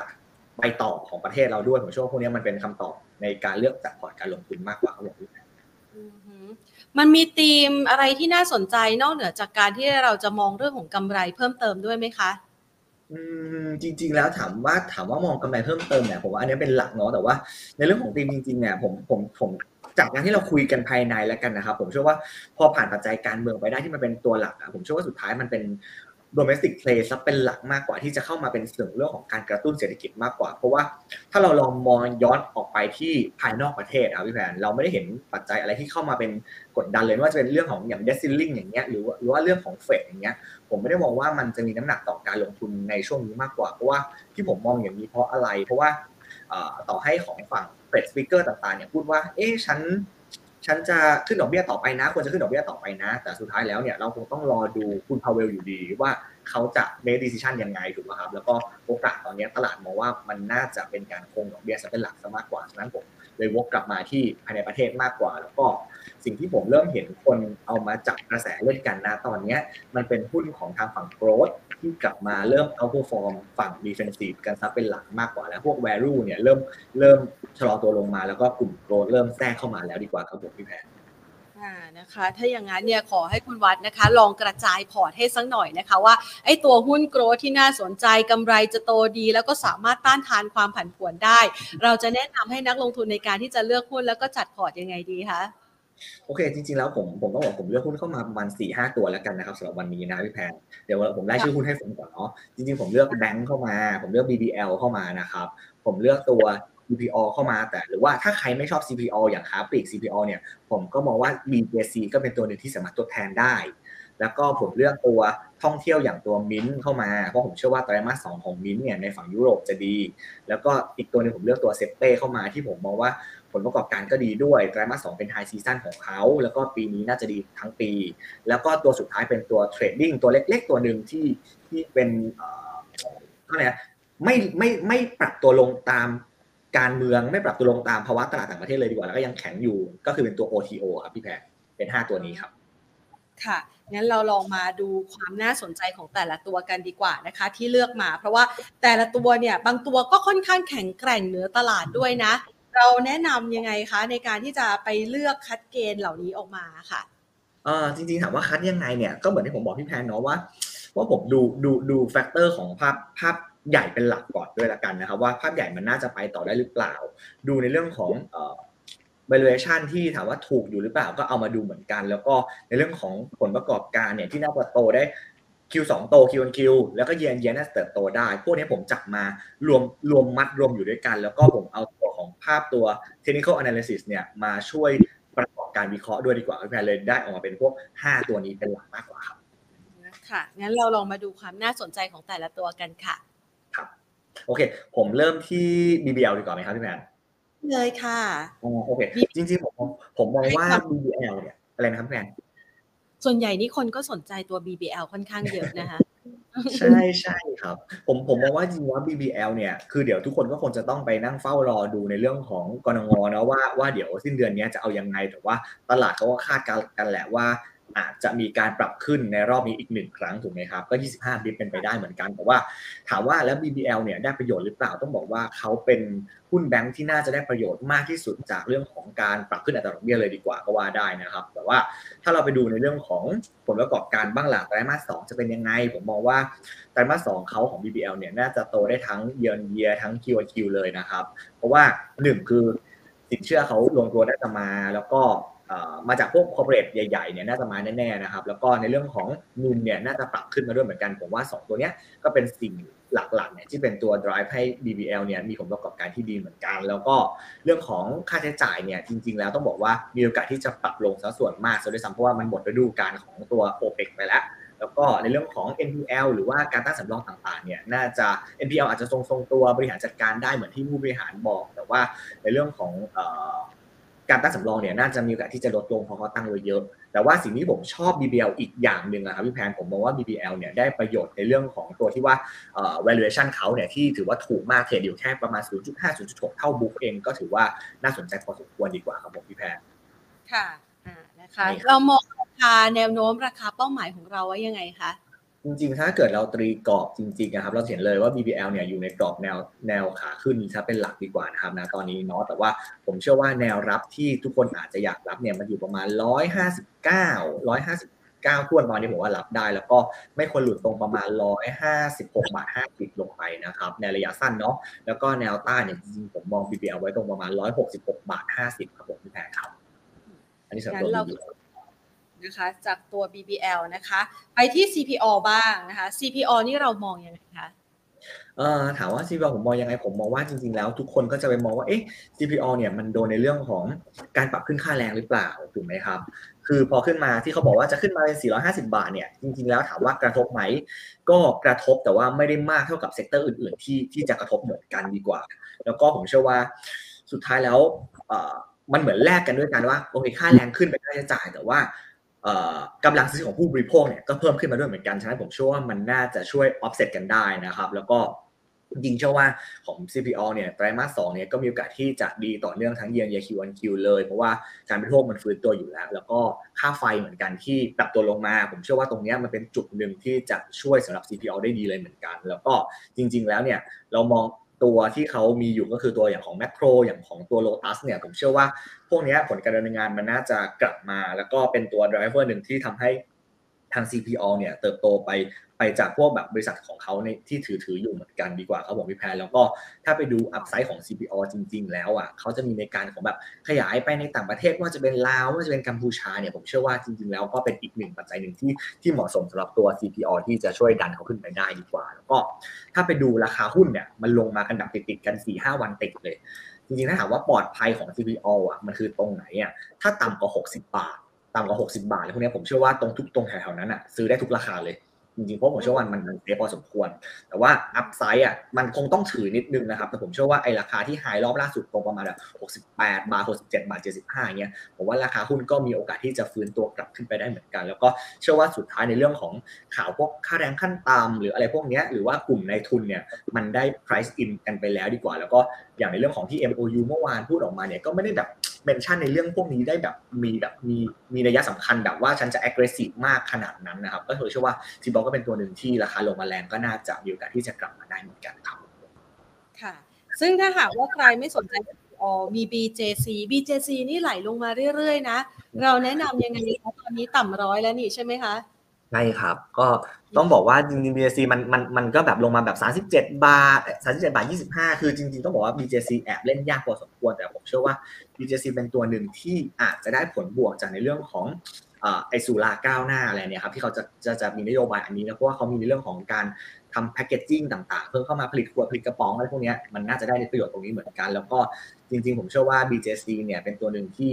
ไปต่อของประเทศเราด้วยผมเชื่อว่าพวกนี้มันเป็นคำตอบในการเลือกจัดพอร์ตการลงทุนมากกว่าครับผมมันมีธีมอะไรที่น่าสนใจนอกเหนือจากการที่เราจะมองเรื่องของกำไรเพิ่มเติมด้วยไหมคะอืมจริงๆแล้วถามว่าถามว่ามองกำไรเพิ่มเติมเนี่ยผมว่าอันนี้เป็นหลักเนาะแต่ว่าในเรื่องของธีมจริงๆเนี่ยผมผมผมจากการที่เราคุยกันภายในแล้วกันนะครับผมเชื่อว่าพอผ่านปัจจัยการเมืองไปได้ที่มันเป็นตัวหลักอะผมเชื่อว่าสุดท้ายมันเป็นโดเมสติกเพลย์ซะเป็นหลักมากกว่าที่จะเข้ามาเป็นส่วนเรื่องของการกระตุ้นเศรษฐกิจมากกว่าเพราะว่าถ้าเราลองมองย้อนออกไปที่ภายนอกประเทศอ่ะพี่แพนเราไม่ได้เห็นปัจจัยอะไรที่เข้ามาเป็นกดดันเลยว่าจะเป็นเรื่องของอย่างเดซิลลิ่งอย่างเงี้ยหรือว่าหรือว่าเรื่องของเฟดอย่างเงี้ยผมไม่ได้มองว่ามันจะมีน้ำหนักต่อการลงทุนในช่วงนี้มากกว่าเพราะว่าที่ผมมองอย่างนี้เพราะอะไรเพราะว่าต่อให้ของฝั่งเฟดสปีกเกอร์ต่างๆเนี่ยพูดว่าเอ๊ะฉันฉันจะขึ้นดอกเบี้ยต่อไปนะควรจะขึ้นดอกเบี้ยต่อไปนะแต่สุดท้ายแล้วเนี่ยเราคงต้องรอดูคุณพาวเวลอยู่ดีว่าเขาจะเมคดิซิชันยังไงถูกไหมครับแล้วก็โอกาสตอนนี้ตลาดมองว่ามันน่าจะเป็นการคงดอกเบี้ยซะเป็นหลักซะมากกว่าฉะนั้นผมเลยวกกลับมาที่ภายในประเทศมากกว่าแล้วก็สิ่งที่ผมเริ่มเห็นคนเอามาจับกระแสเล่นกันนะตอนนี้มันเป็นหุ้นของทางฝั่งโกรธที่กลับมาเริ่มเอาพวกฟอร์มฝั่งดีเฟนซีฟกันซะเป็นหลักมากกว่าแล้วพวกแวลูเนี่ยเริ่มเริ่มชะลอตัวลงมาแล้วก็กลุ่มโกรธเริ่มแทรกเข้ามาแล้วดีกว่าครับผมพี่แพนอ่านะคะถ้าอย่างนั้นเนี่ยขอให้คุณวัดนะคะลองกระจายพอร์ตให้สักหน่อยนะคะว่าไอ้ตัวหุ้นโกรธที่น่าสนใจกำไรจะโตดีแล้วก็สามารถต้านทานความผันผวนได้เราจะแนะนำให้นักลงทุนในการที่จะเลือกหุ้นแล้วก็จัดพอร์ตยังไงดีคะ โอเคจริงๆแล้วผมผมก็บอกผมเลือกหุ้นเข้ามาประมาณ สี่ถึงห้า ตัวแล้วกันนะครับสำหรับวันนี้นะพี่แพนเดี๋ยวผมไล่ชื่อหุ้นให้ฟังก่อนเนาะจริงๆผมเลือกแบงค์เข้ามาผมเลือก บี บี แอล เข้ามานะครับผมเลือกตัว ยู พี อาร์ เข้ามาแต่หรือว่าถ้าใครไม่ชอบ ซี พี อาร์ อย่างค้าปลีก ซี พี อาร์ เนี่ยผมก็มองว่า บี เจ ซี ก็เป็นตัวนึงที่สามารถทดแทนได้แล้วก็ผมเลือกตัวท่องเที่ยวอย่างตัว เอ็ม ไอ เอ็น เข้ามาเพราะผมเชื่อว่าไตรมาสสองของ เอ็ม ไอ เอ็น เนี่ยในฝั่งยุโรปจะดีแล้วก็อีกตัวนึงผมเลือกตัว เซปเป้ เข้ามาที่ผมมองว่าผลประกอบการก็ดีด้วยไตรมาสสองเป็นไฮซีซั่นของเขาแล้วก็ปีนี้น่าจะดีทั้งปีแล้วก็ตัวสุดท้ายเป็นตัวเทรดดิ้งตัวเล็กๆตัวนึงที่ที่เป็นเอ่อเท่าไหร่นะไม่ไม่ไม่ปรับตัวลงตามการเมืองไม่ปรับตัวลงตามภาวะตลาดต่างประเทศเลยดีกว่าแล้วก็ยังแข็งอยู่ก็คือเป็นตัว โอ ที โอ ครับพี่แพรเป็นห้าตัวนี้ครับค่ะงั้นเราลองมาดูความน่าสนใจของแต่ละตัวกันดีกว่านะคะที่เลือกมาเพราะว่าแต่ละตัวเนี่ยบางตัวก็ค่อนข้างแข็งแกร่งเหนือตลาดด้วยนะเราแนะนำยังไงคะในการที่จะไปเลือกคัดเกณฑ์เหล่านี้ออกมาค่ะเอ่อจริงๆถามว่าคัดยังไงเนี่ยก็เหมือนที่ผมบอกพี่แพนเนาะว่าว่าผมดูดูดูแฟกเตอร์ของภาพภาพใหญ่เป็นหลักก่อนด้วยละกันนะครับว่าภาพใหญ่มันน่าจะไปต่อได้หรือเปล่าดูในเรื่องของเอ่อvaluation ที่ถามว่าถูกอยู่หรือเปล่าก็เอามาดูเหมือนกันแล้วก็ในเรื่องของผลประกอบการเนี่ยที่น่าจะโตได้ คิว ทู โต คิว วัน คิว แล้วก็ year on year น่าจะเติบโตได้พวกนี้ผมจับมารวมรวมมัดรวมอยู่ด้วยกันแล้วก็ผมเอาตัวของภาพตัว technical analysis เนี่ยมาช่วยประกอบการวิเคราะห์ด้วยดีกว่าแพลนเลยได้ออกมาเป็นพวกห้าตัวนี้เป็นหลักมากกว่าครับค่ะงั้นเราลองมาดูความน่าสนใจของแต่ละตัวกันค่ะครับโอเคผมเริ่มที่ บี บี แอล ดีกว่าไหมครับพี่แพนเลยค่ะอ๋อโอเคจริงๆผมผมมองว่า บี บี แอล เนี่ยอะไรนะครับแฟนส่วนใหญ่นี่คนก็สนใจตัว บี บี แอล ค่อนข้างเยอะนะคะใช่ใช่ครับผมผมมองว่าจริงๆว่า บี บี แอล เนี่ยคือเดี๋ยวทุกคนก็คงจะต้องไปนั่งเฝ้ารอดูในเรื่องของกนง.นะว่าว่าเดี๋ยวสิ้นเดือนนี้จะเอายังไงแต่ว่าตลาดเขาก็คาดการณ์กันแหละว่าอาจจะมีการปรับขึ้นในรอบนี้อีกหนึ่งครั้งถูกไหมครับก็ยี่สิบห้า บิปเป็นไปได้เหมือนกันแต่ว่าถามว่าแล้ว บี บี แอล เนี่ยได้ประโยชน์หรือเปล่าต้องบอกว่าเขาเป็นหุ้นแบงค์ที่น่าจะได้ประโยชน์มากที่สุดจากเรื่องของการปรับขึ้นอัตราดอกเบี้ยเลยดีกว่าก็ว่าได้นะครับแต่ว่าถ้าเราไปดูในเรื่องของผลประกอบการบ้างหลักไตรมาสสองจะเป็นยังไงผมมองว่าไตรมาสสองเขาของ บี บี แอล เนี่ยน่าจะโตได้ทั้ง year on year ทั้ง Q on Q เลยนะครับเพราะว่าหนึ่งคือสินเชื่อเขาลงตัวได้ตามมาแล้วก็มาจากพวกคอร์ปอเรทใหญ่ๆเนี่ยน่าจะมาแน่ๆนะครับแล้วก็ในเรื่องของมินเนี่ยน่าจะปรับขึ้นมาด้วยเหมือนกันผมว่าสองตัวเนี้ยก็เป็นสิ่งหลักๆเนี่ยที่เป็นตัว drive ให้ บี บี แอล เนี่ยมีผลประกอบการที่ดีเหมือนกันแล้วก็เรื่องของค่าใช้จ่ายเนี่ยจริงๆแล้วต้องบอกว่ามีโอกาสที่จะปรับลงซะส่วนมากซะด้วยซ้ำเพราะว่ามันหมดฤดูกาลของตัว OPEC ไปแล้วแล้วก็ในเรื่องของ เอ็น พี แอล หรือว่าการตั้งสำรองต่างๆเนี่ยน่าจะ เอ็น พี แอล อาจจะทรงๆตัวบริหารจัดการได้เหมือนที่ผู้บริหารบอกแต่ว่าในเรื่องของการตั้งสำรองเนี่ยน่าจะมีโอกาสที่จะลดลงเพราะเขาตั้งไว้เยอะแต่ว่าสิ่งที่ผมชอบ บี บี แอล อีกอย่างนึงนะครับพี่แพนผมมองว่า บี บี แอล เนี่ยได้ประโยชน์ในเรื่องของตัวที่ว่า valuation เขาเนี่ยที่ถือว่าถูกมากเทรดอยู่แค่ประมาณ ศูนย์จุดห้า ศูนย์จุดหก เท่าบุ๊กเองก็ถือว่าน่าสนใจพอสมควรดีกว่าครับผมพี่แพนค่ะอ่านะคะเรามองราคาแนวโน้มราคาเป้าหมายของเราไว้ยังไงคะจริงๆถ้าเกิดเราตรีกรอบจริงๆนะครับเราเห็นเลยว่า บี บี แอล เนี่ยอยู่ในกรอบแนวแนวขาขึ้นถ้าเป็นหลักดีกว่านะครับนะตอนนี้เนาะแต่ว่าผมเชื่อว่าแนวรับที่ทุกคนอาจจะอยากรับเนี่ยมันอยู่ประมาณหนึ่งร้อยห้าสิบเก้า หนึ่งร้อยห้าสิบเก้าท่วนตอนนี้ผมว่ารับได้แล้วก็ไม่ควรหลุดตรงประมาณหนึ่งร้อยห้าสิบหกจุดห้าศูนย์ลงไปนะครับในระยะสั้นเนาะแล้วก็แนวต้านเนี่ยจริงๆผมมอง บี บี แอล ไว้ตรงประมาณหนึ่งร้อยหกสิบหกจุดห้าศูนย์ครับผมพี่แพรครับอันนี้สำหรับตัวนะคะจากตัว บี บี แอล นะคะไปที่ ซี พี โอ บ้างนะคะ ซี พี โอ นี่เรามองยังไงคะเอ่อถามว่า ซี พี โอ ผมมองยังไงผมมองว่าจริงๆแล้วทุกคนก็จะไปมองว่าเอ๊ะ ซี พี โอ เนี่ยมันโดนในเรื่องของการปรับขึ้นค่าแรงหรือเปล่าถูกไหมครับคือพอขึ้นมาที่เขาบอกว่าจะขึ้นมาเป็นสี่ร้อยห้าสิบบาทเนี่ยจริงๆแล้วถามว่ากระทบไหมก็กระทบแต่ว่าไม่ได้มากเท่ากับเซกเตอร์อื่นๆที่ที่จะกระทบเหมือนกันดีกว่าแล้วก็ผมเชื่อว่าสุดท้ายแล้วเอ่อมันเหมือนแลกกันด้วยกันว่าโอเคค่าแรงขึ้นเป็นค่าใช้จ่ายแต่ว่ากำลังซื้อของผู้บริโภคเนี่ยก็เพิ่มขึ้นมาด้วยเหมือนกันฉะนั้นผมเชื่อว่ามันน่าจะช่วย offset กันได้นะครับแล้วก็ยิ่งเชื่อว่าของ ซี พี โอ เนี่ยไตรมาสสองเนี่ยก็มีโอกาสที่จะดีต่อเนื่องทั้ง year on year Q on Q เลยเพราะว่าการบริโภคมันฟื้นตัวอยู่แล้วแล้วก็ค่าไฟเหมือนกันที่ปรับตัวลงมาผมเชื่อว่าตรงนี้มันเป็นจุดหนึ่งที่จะช่วยสำหรับ ซี พี โอ ได้ดีเลยเหมือนกันแล้วก็จริงๆแล้วเนี่ยเรามองตัวที่เขามีอยู่ก็คือตัวอย่างของแมคโครอย่างของตัวโลตัสเนี่ยผมเชื่อว่าพวกนี้ผลการดำเนินงานมันน่าจะกลับมาแล้วก็เป็นตัวไดรเวอร์หนึ่งที่ทำให้ทาง ซี พี โอ เนี่ยเติบโตไปไป ไปจากพวกแบบบริษัทของเขาในที่ถือถืออยู่เหมือนกันดีกว่าเขาบอกพี่แพนแล้วก็ถ้าไปดูอัพไซด์ของ ซี พี อาร์ จริงๆแล้วอ่ะเขาจะมีในการของแบบขยายไปในต่างประเทศว่าจะเป็นลาวว่าจะเป็นกัมพูชาเนี่ยผมเชื่อว่าจริงๆแล้วก็เป็นอีกหนึ่งปัจจัยหนึ่งที่ที่เหมาะสมสำหรับตัว ซี พี อาร์ ที่จะช่วยดันเขาขึ้นไปได้ดีกว่าแล้วก็ถ้าไปดูราคาหุ้นเนี่ยมันลงมากันดับติดๆกัน สี่ห้า วันติดเลยจริงๆถ้าถามว่าปลอดภัยของ ซี พี อาร์ อ่ะมันคือตรงไหนอ่ะถ้าต่ำกว่าหกสิบบาทต่ำกว่าหกสิบบาทแล้วพวกนี้ผมเชื่อว่าตรงทุกตรงแถวๆนั้นอ่ะซื้อได้ทุกราคาเลยจริงๆเพราะผมเชื่อว่ามันมันเซฟพอสมควรแต่ว่าอัพไซด์อ่ะมันคงต้องถือนิดนึงนะครับแต่ผมเชื่อว่าไอ้ราคาที่ไฮรอบล่าสุดตรงประมาณแบบหกสิบแปดบาทหกสิบเจ็ดบาทเจ็ดสิบห้าอย่างเงี้ยผมว่าราคาหุ้นก็มีโอกาสที่จะฟื้นตัวกลับขึ้นไปได้เหมือนกันแล้วก็เชื่อว่าสุดท้ายในเรื่องของข่าวพวกค่าแรงขั้นต่ำหรืออะไรพวกเนี้ยหรือว่ากลุ่มนายทุนเนี่ยมันได้ price in กันไปแล้วดีกว่าแล้วก็อย่างในเรื่องของที่ เอ็ม โอ ยู เมื่อวานพูดออกมาเนี่ยก็ไม่ได้แบบเมนชั่นในเรื่องพวกนี้ได้แบบมีแบบมีมีนัยสำคัญแบบว่าฉันจะ aggressive มากขนาดนั้นนะครับก็เชื่อว่าซีบอกก็เป็นตัวหนึ่งที่ราคาลงมาแรงก็น่าจะมีโอกาสที่จะกลับมาได้เหมือนกันครับค่ะซึ่งถ้าหากว่าใครไม่สนใจอ๋อมี บี เจ ซี บี เจ ซี นี่ไหลลงมาเรื่อยๆนะเราแนะนำยังไงคะตอนนี้ต่ำร้อยแล้วนี่ใช่ไหมคะใช่ครับก็ต้องบอกว่าจริงๆ บี เจ ซี มันมันมันก็แบบลงมาแบบสามสิบเจ็ดบาทสามสิบเจ็ดบาทยี่สิบห้าคือจริงๆต้องบอกว่า บี เจ ซี แอบเล่นยากพอสมควรแต่ผมเชื่อว่า บี เจ ซี เป็นตัวหนึ่งที่อาจจะได้ผลบวกจากในเรื่องของไอสุราก้าวหน้าอะไรเนี่ยครับที่เขาจะจะจะมีนโยบายอันนี้นะเพราะว่าเขามีในเรื่องของการทำแพคเกจจิ้งต่างๆเพิ่มเข้ามาผลิตขวดผลิตกระป๋องอะไรพวกนี้มันน่าจะได้ประโยชน์ตรงนี้เหมือนกันแล้วก็จริงๆผมเชื่อว่า บี เจ ซี เนี่ยเป็นตัวหนึ่งที่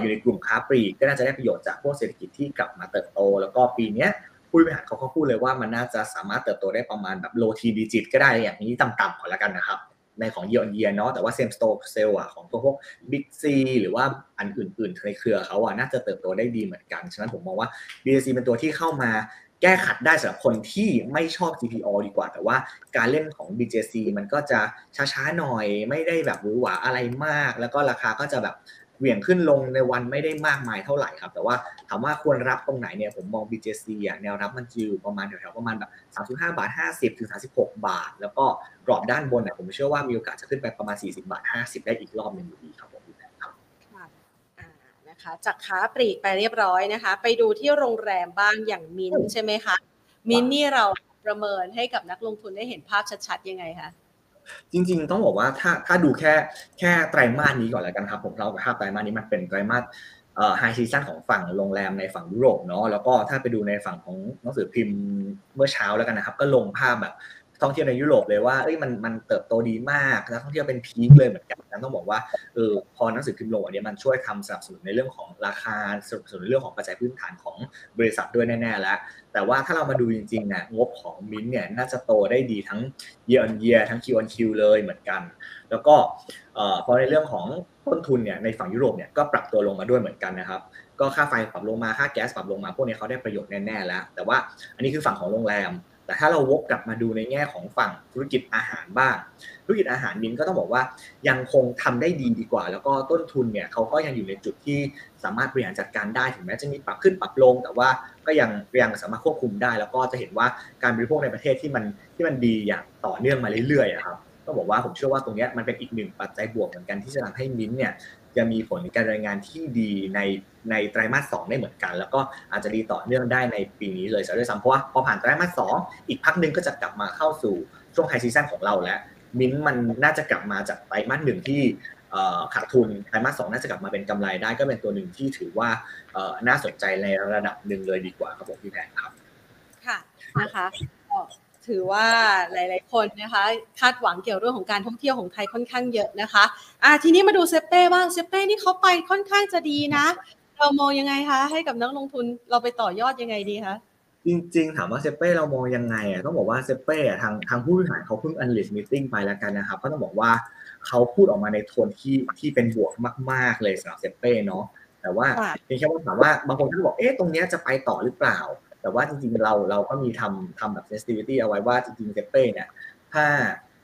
อยู่ในกลุ่มค้าปลีกก็น่าจะได้ประโยชน์จากพวกเศรษฐกิจที่กลับมาเติบโตแล้วก็ปีนี้ผู้บริหารเขาก็พูดเลยว่ามันน่าจะสามารถเติบโตได้ประมาณแบบโลทีดิจิตก็ได้อย่างนี้ต่ำๆก่อนละกันนะครับในของเยียร์เยียร์เนาะแต่ว่าเซมสโตกเซลอะของพวกบิ๊กซีหรือว่าอันอื่นๆในเครือเขาอะน่าจะเติบโตได้ดีเหมือนกันฉะนั้นผมมองว่า บี เจ ซี เป็นตัวที่เข้ามาแก้ขัดได้สำหรับคนที่ไม่ชอบ ซี พี อาร์ ดีกว่าแต่ว่าการเล่นของ บี เจ ซี มันก็จะช้าๆหน่อยไม่ได้แบบหวือหวาอะไรมากแล้วก็ราคาก็จะแบบเหวี่ยงขึ้นลงในวันไม่ได้มากมายเท่าไหร่ครับแต่ว่าถามว่าควรรับตรงไหนเนี่ยผมมอง บี เจ ซี อ่ะแนวรับมันอยู่ประมาณแถวๆประมาณแบบสามสิบห้าบาทห้าสิบถึงสามสิบหกบาทแล้วก็กรอบด้านบนน่ะผมเชื่อว่ามีโอกาสจะขึ้นไปประมาณสี่สิบบาทห้าสิบได้อีกรอบนึงอยู่ดีครับผมนะครับค่ะอ่านะคะจากค้าปลีกไปเรียบร้อยนะคะไปดูที่โรงแรมบ้างอย่างมินใช่มั้ยคะมินนี่เราประเมินให้กับนักลงทุนได้เห็นภาพชัดๆยังไงคะจริงๆต้องบอกว่าถ้าถ้าดูแค่แค่ไตรมาสนี้ก่อนแล้วกันครับผมเราภาพไตรมาสนี้มันเป็นไตรมาสเอ่อไฮซีซั่นของฝั่งโรงแรมในฝั่งยุโรปเนาะแล้วก็ถ้าไปดูในฝั่งของหนังสือพิมพ์เมื่อเช้าแล้วกันนะครับก็ลงภาพแบบท่องเที่ยวในยุโรปเลยว่าเอ้ยมันมันเติบโตดีมากนักท่องเที่ยวเป็นพีคเลยเหมือนกันนั้นต้องบอกว่าเออพอหนังสือพิมพ์ลงอันนี้มันช่วยทำสนับสนุนในเรื่องของราคาสนับสนุนในเรื่องของปัจจัยพื้นฐานของบริษัทด้วยแน่ๆแล้วแต่ว่าถ้าเรามาดูจริงๆเนี่ยงบของมินเนี่ยน่าจะโตได้ดีทั้ง year on year ทั้ง Q on Q เลยเหมือนกันแล้วก็เอ่อพอในเรื่องของต้นทุนเนี่ยในฝั่งยุโรปเนี่ยก็ปรับตัวลงมาด้วยเหมือนกันนะครับก็ค่าไฟปรับลงมาค่าแก๊สปรับลงมาพวกนี้เขาได้ประโยชน์แน่ๆแล้วแต่ว่าอันนี้คือฝั่งของโรงแรมแต่ถ้าเราวกกลับมาดูในแง่ของฝั่งธุรกิจอาหารบ้างธุรกิจอาหารมินก็ต้องบอกว่ายังคงทำได้ดีดีกว่าแล้วก็ต้นทุนเนี่ยเขาก็ยังอยู่ในจุดที่สามารถบริหารจัดการได้ถึงแม้จะมีปรับขึ้นปรับลงแต่ว่าก็ยังยังสามารถควบคุมได้แล้วก็จะเห็นว่าการบริโภคในประเทศที่มันที่มันดีอย่างต่อเนื่องมาเรื่อยๆครับก็บอกว่าผมเชื่อว่าตรงนี้มันเป็นอีกหนึ่งปัจจัยบวกเหมือนกันที่จะทำให้มินเนี่ยจะมีผลการรายงานที่ดีในในไตรมาสสองได้เหมือนกันแล้วก็อาจจะดีต่อเนื่องได้ในปีนี้เลยซะด้วยซ้ำเพราะว่าพอผ่านไตรมาสสองอีกพักนึงก็จะกลับมาเข้าสู่ช่วงไฮซีซั่นของเราแล้วมิ้นมันน่าจะกลับมาจากไตรมาสหนึ่งที่เอ่อขาดทุนไตรมาสสองน่าจะกลับมาเป็นกำไรได้ก็เป็นตัวหนึ่งที่ถือว่าเอ่อน่าสนใจในระดับนึงเลยดีกว่าครับผมพี่แพงครับค่ะนะคะถือว่าหลายๆคนนะคะคาดหวังเกี่ยวเรื่องของการท่องเที่ยวของไทยค่อนข้างเยอะนะคะอ่ะทีนี้มาดูเซปเป้บ้างเซปเป้นี่เขาไปค่อนข้างจะดีนะเรามองยังไงคะให้กับนักลงทุนเราไปต่อยอดยังไงดีคะจริงๆถามว่าเซปเป้เรามองยังไงอ่ะต้องบอกว่าเซปเป้ทางทางผู้บริหารเขาเพิ่ง analyst meeting ไปแล้วกันนะครับก็ต้องบอกว่าเขาพูดออกมาในโทนที่ที่เป็นบวกมากๆเลยสำหรับเซปเป้เนาะแต่ว่าเพียงแค่ว่าถามว่าบางคนก็บอกเอ๊ะตรงเนี้ยจะไปต่อหรือเปล่าแต่ว่าจริงๆเราเราก็มีทำทำแบบ sensitivity เอาไว้ว่าจริงๆเซปเป้เนี่ยถ้า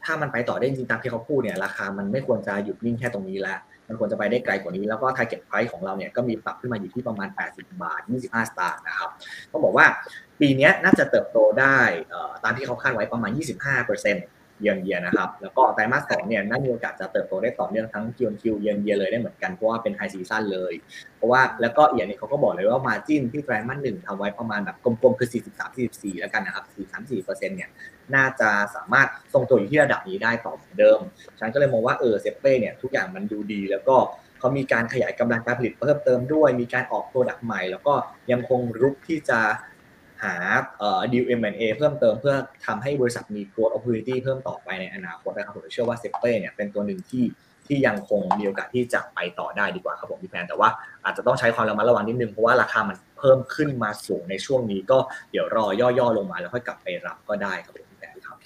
ถ้ามันไปต่อได้จริงๆตามที่เขาพูดเนี่ยราคามันไม่ควรจะหยุดนิ่งแค่ตรงนี้ละมันควรจะไปได้ไกลกว่านี้แล้วก็ target price ของเราเนี่ยก็มีปรับขึ้นมาอยู่ที่ประมาณแปดสิบบาทยี่สิบห้าสตางค์นะครับต้องบอกว่าปีนี้น่าจะเติบโตได้ตามที่เขาคาดไว้ประมาณ ยี่สิบห้าเปอร์เซ็นต์ เยือนเยียนะครับแล้วก็ไตรมาสสองเนี่ยน่ามีโอกาสจะเติบโตได้ต่อเนื่องทั้ง คิว โอ คิว เยือนเยียเลยได้เหมือนกันเพราะว่าเป็นไฮซีซั่นเลยเพราะว่าแล้วก็เอียเนี่ยเขาก็บอกเลยว่ามาร์จิ้นที่ไตรมาสหนึ่งทำไว้ประมาณแบบกลมๆคือสี่สิบสาม สี่สิบสี่แล้วกันนะครับสี่สิบสาม สี่สิบสี่เปอร์เซ็นต์ เนี่ยน่าจะสามารถทรงตัวอยู่ที่ระดับนี้ได้ต่อเดิมฉันก็เลยมองว่าเออเซเป้เนี่ยทุกอย่างมันดูดีแล้วก็เขามีการขยายกำลังการผลิตเพิ่มเติมด้วยมีการออกโปรดักต์ใหม่แล้วก็ยังคงรุกที่จะหาเอ่อ Deal เอ็ม แอนด์ เอ เพิ่มเติมเพื่อทำให้บริษัทมี Growth Opportunity เพิ่มต่อไปในอนาคตนะครับผมเชื่อว่า เซปเป้ เนี่ยเป็นตัวหนึ่งที่ที่ยังคงมีโอกาสที่จะไปต่อได้ดีกว่าครับผมพี่แพนแต่ว่าอาจจะต้องใช้ความระมัดระวังนิดนึงเพราะว่าราคามันเพิ่มขึ้นมาสูงในช่วงนี้ก็เดี๋ยวรอย่อๆลงมาแล้วค่อยกลับไปรับก็ได้ครับพี่แพนครับ